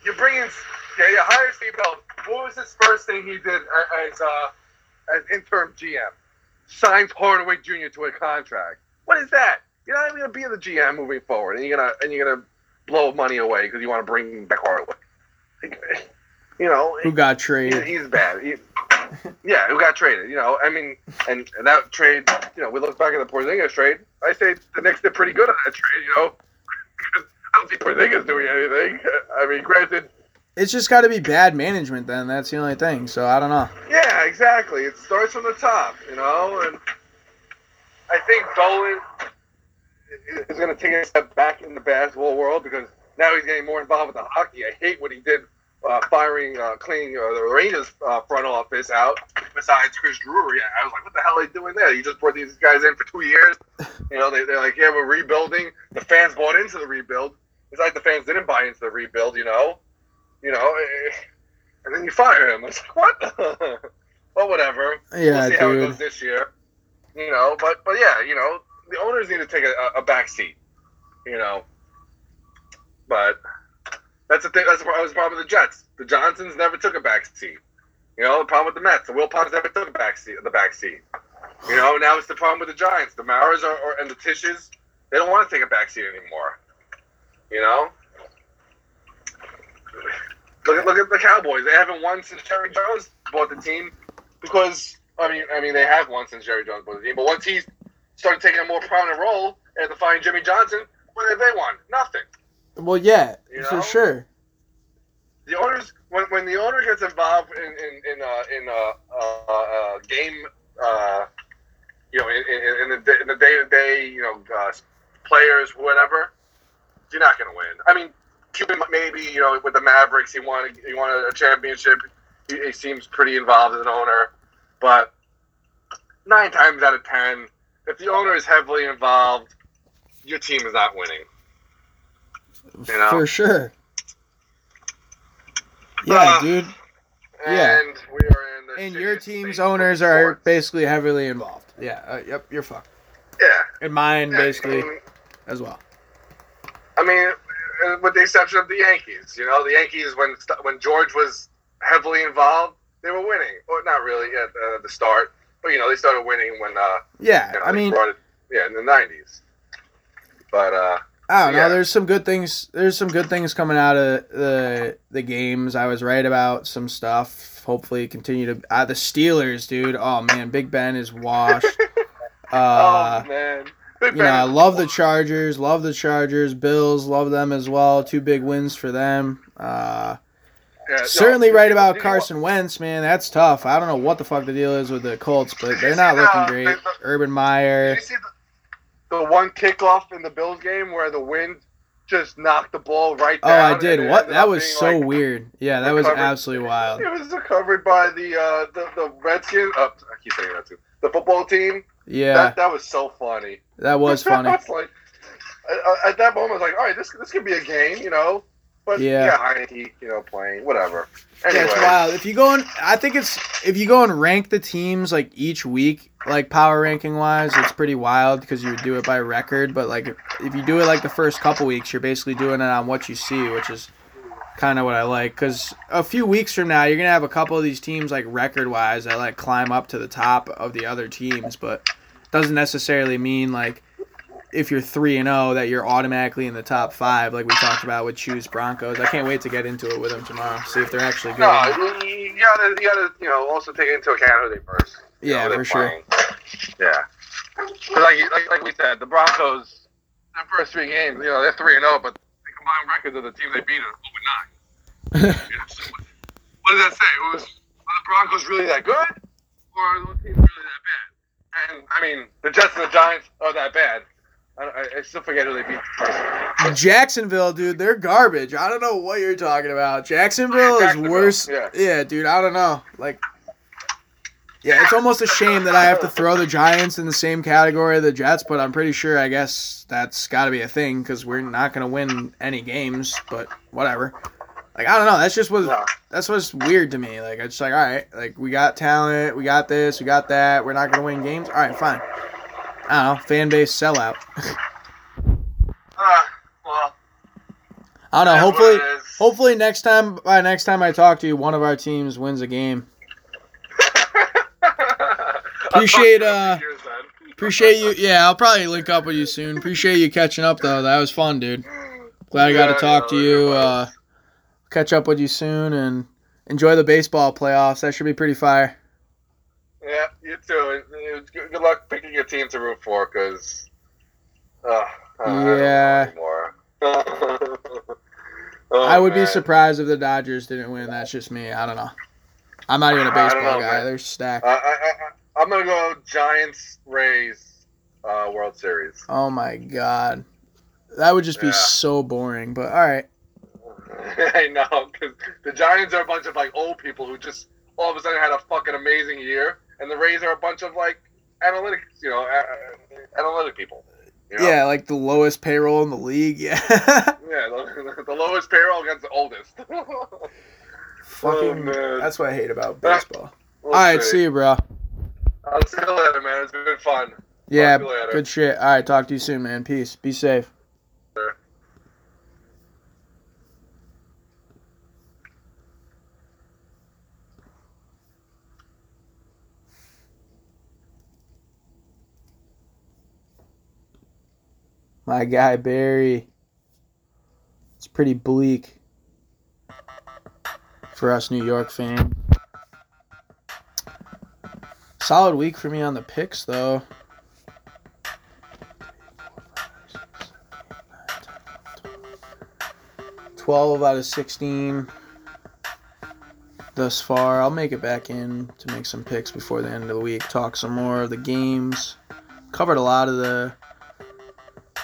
you hire Steve Bell. What was his first thing he did as interim GM? Signs Hardaway Jr. to a contract. What is that? You're not even gonna be the GM moving forward, and you're gonna blow money away because you want to bring back Hardaway. You know, who got traded? He's bad. Yeah, who got traded, you know. I mean, and that trade, you know, we look back at the Porzingis trade. I say the Knicks did pretty good on that trade, you know. I don't think Porzingis doing anything. I mean, granted. It's just got to be bad management then. That's the only thing, so I don't know. Yeah, exactly. It starts from the top, you know. And I think Dolan is going to take a step back in the basketball world because now he's getting more involved with the hockey. I hate what he did. Cleaning the Rangers front office out. Besides Chris Drury, I was like, "What the hell are they doing there? You just brought these guys in for 2 years. You know, they're like, yeah, we're rebuilding. The fans bought into the rebuild. It's like the fans didn't buy into the rebuild. You know, and then you fire him. It's like, what? Well, whatever. Yeah, we'll see how it goes this year. You know, but yeah, you know, the owners need to take a back seat. You know, but. That's the thing. That's what was the problem with the Jets. The Johnsons never took a back seat. You know, the problem with the Mets. The Wilpons never took a back seat. You know, now it's the problem with the Giants. The Maras and the Tishes, they don't want to take a back seat anymore. You know, look at the Cowboys. They haven't won since Jerry Jones bought the team. Because I mean, they have won since Jerry Jones bought the team. But once he started taking a more prominent role and defying Jimmy Johnson, what did they won? Nothing. Well, yeah, you know? For sure. The owners, when the owner gets involved in a game, you know, in the day-to-day, you know, players, whatever, you're not going to win. I mean, Cuban maybe, you know, with the Mavericks, he won a championship. He seems pretty involved as an owner, but 9 times out of 10, if the owner is heavily involved, your team is not winning. You know? For sure. Yeah, dude. Yeah. And we are in the your team's owners are basically heavily involved. Yeah. Yep. You're fucked. Yeah. And mine basically as well. I mean, with the exception of the Yankees, you know, the Yankees when George was heavily involved, they were winning. Well, not really at the start, but, you know, they started winning when in the 90s. But I don't know. There's some good things. There's some good things coming out of the games. I was right about some stuff. Hopefully, continue to the Steelers, dude. Oh man, Big Ben is washed. Oh man, Big Ben. You know, I love the Chargers. Bills, love them as well. Two big wins for them. Certainly right about Carson Wentz, man. That's tough. I don't know what the fuck the deal is with the Colts, but they're not looking great. Urban Meyer. The one kickoff in the Bills game where the wind just knocked the ball right down. Oh, I did. What? That was so weird. Yeah, that was absolutely wild. It was recovered by the Redskins. Oh, I keep saying that too. The football team. Yeah. That was so funny. That was funny. I was like, at that moment, I was like, all right, this could be a game, you know. But yeah, Heineke, you know, playing whatever. Anyway. Yeah, it's wild. If you go and rank the teams like each week, like power ranking wise, it's pretty wild because you would do it by record. But like if you do it like the first couple weeks, you're basically doing it on what you see, which is kind of what I like. Because a few weeks from now, you're gonna have a couple of these teams like record wise that like climb up to the top of the other teams, but it doesn't necessarily mean like, if you're 3-0, that you're automatically in the top five, like we talked about with Chu's Broncos. I can't wait to get into it with them tomorrow, see if they're actually good. No, you gotta, you know, also take into account who they first. Yeah, for sure. Yeah, but like we said, the Broncos, their first three games, you know, they're 3-0, but the combined records of the team they beat are 0-9. Yeah, so what does that say? Are the Broncos really that good, or are the teams really that bad? And I mean, the Jets and the Giants are that bad. I still forget who they beat. Jacksonville, dude, they're garbage. I don't know what you're talking about. Jacksonville is worse. Yeah, dude, I don't know. Like, yeah, it's almost a shame that I have to throw the Giants in the same category as the Jets, but I'm pretty sure, I guess, that's got to be a thing because we're not going to win any games, but whatever. Like, I don't know. That's what's weird to me. Like, it's like, all right, like, we got talent, we got this, we got that, we're not going to win games. All right, fine. I don't know, fan base sellout. Well. I don't know. Hopefully by next time I talk to you, one of our teams wins a game. Appreciate you. Yeah, I'll probably link up with you soon. Appreciate you catching up though. That was fun, dude. Glad I got to talk to you. Catch up with you soon and enjoy the baseball playoffs. That should be pretty fire. Yeah, you too. Good luck picking a team to root for, because I don't know anymore. I would be surprised if the Dodgers didn't win. That's just me. I don't know. I'm not even a baseball guy. Man. They're stacked. I'm going to go Giants-Rays World Series. Oh, my God. That would just be so boring, but all right. I know, because the Giants are a bunch of, like, old people who just all of a sudden had a fucking amazing year. And the Rays are a bunch of, like, analytic people. You know? Yeah, like the lowest payroll in the league. Yeah. the lowest payroll against the oldest. Fucking, that's what I hate about baseball. See you, bro. I'll see you later, man. It's been fun. Yeah, good shit. All right, talk to you soon, man. Peace. Be safe. Sure. My guy, Barry. It's pretty bleak for us New York fans. Solid week for me on the picks, though. $12 out of 16 thus far. I'll make it back in to make some picks before the end of the week. Talk some more of the games. Covered a lot of the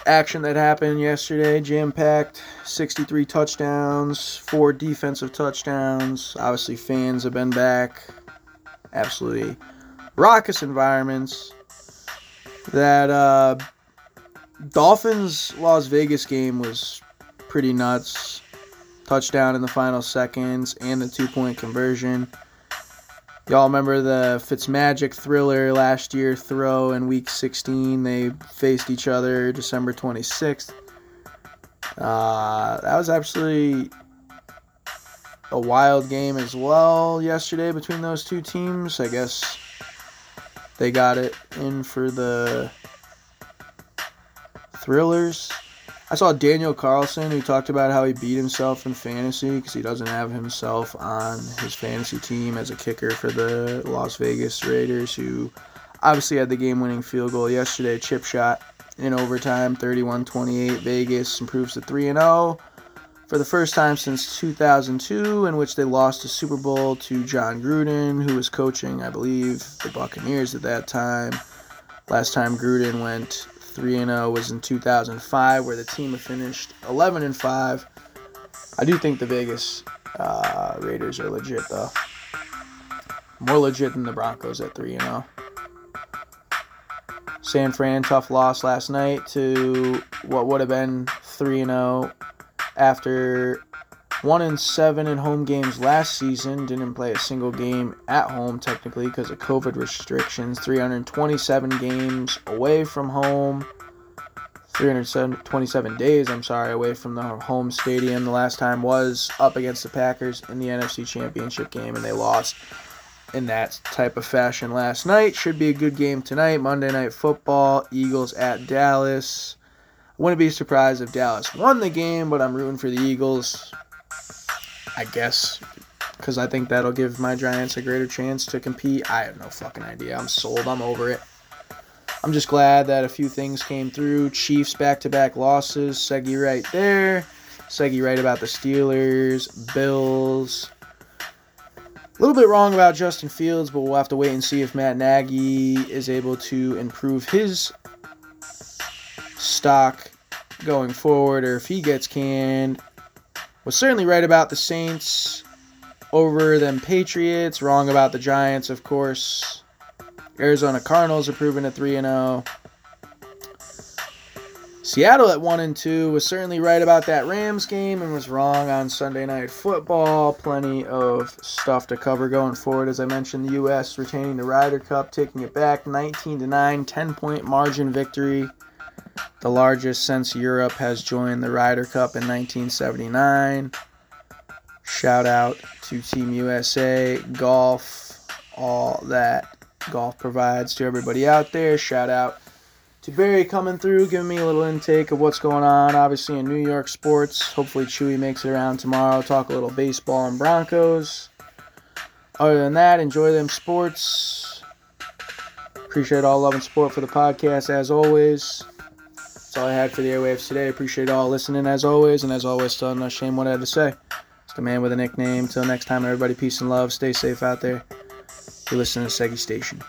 action that happened yesterday, jam-packed, 63 touchdowns, 4 defensive touchdowns. Obviously, fans have been back. Absolutely raucous environments. That Dolphins-Las Vegas game was pretty nuts. Touchdown in the final seconds and the 2-point conversion. Y'all remember the Fitzmagic thriller last year throw in Week 16. They faced each other December 26th. That was absolutely a a wild game as well yesterday between those two teams. I guess they got it in for the thrillers. I saw Daniel Carlson, who talked about how he beat himself in fantasy because he doesn't have himself on his fantasy team as a kicker for the Las Vegas Raiders, who obviously had the game-winning field goal yesterday, chip shot in overtime, 31-28. Vegas improves to 3-0 for the first time since 2002, in which they lost a Super Bowl to John Gruden, who was coaching, I believe, the Buccaneers at that time. Last time Gruden went 3-0 was in 2005, where the team finished 11-5. I do think the Vegas Raiders are legit, though. More legit than the Broncos at 3-0. San Fran, tough loss last night to what would have been 3-0 after 1-7 in home games last season. Didn't play a single game at home, technically, because of COVID restrictions. 327 games away from home. 327 days, away from the home stadium. The last time was up against the Packers in the NFC Championship game, and they lost in that type of fashion last night. Should be a good game tonight. Monday Night Football, Eagles at Dallas. Wouldn't be surprised if Dallas won the game, but I'm rooting for the Eagles, I guess, because I think that'll give my Giants a greater chance to compete. I have no fucking idea. I'm sold. I'm over it. I'm just glad that a few things came through. Chiefs back-to-back losses. Seggy right there. Seggy right about the Steelers. Bills. A little bit wrong about Justin Fields, but we'll have to wait and see if Matt Nagy is able to improve his stock going forward or if he gets canned. Was certainly right about the Saints over them Patriots. Wrong about the Giants, of course. Arizona Cardinals are proven at 3-0. Seattle at 1-2. Was certainly right about that Rams game and was wrong on Sunday Night Football. Plenty of stuff to cover going forward. As I mentioned, the U.S. retaining the Ryder Cup, taking it back 19-9, 10-point margin victory. The largest since Europe has joined the Ryder Cup in 1979. Shout out to Team USA, golf, all that golf provides to everybody out there. Shout out to Barry coming through, giving me a little intake of what's going on, obviously, in New York sports. Hopefully Chewy makes it around tomorrow, talk a little baseball and Broncos. Other than that, enjoy them sports. Appreciate all love and support for the podcast, as always. That's all I had for the airwaves today. Appreciate all listening, as always, and as always, still no shame what I had to say. It's the man with a nickname. Till next time, everybody, peace and love. Stay safe out there. You're listening to Seggy Station.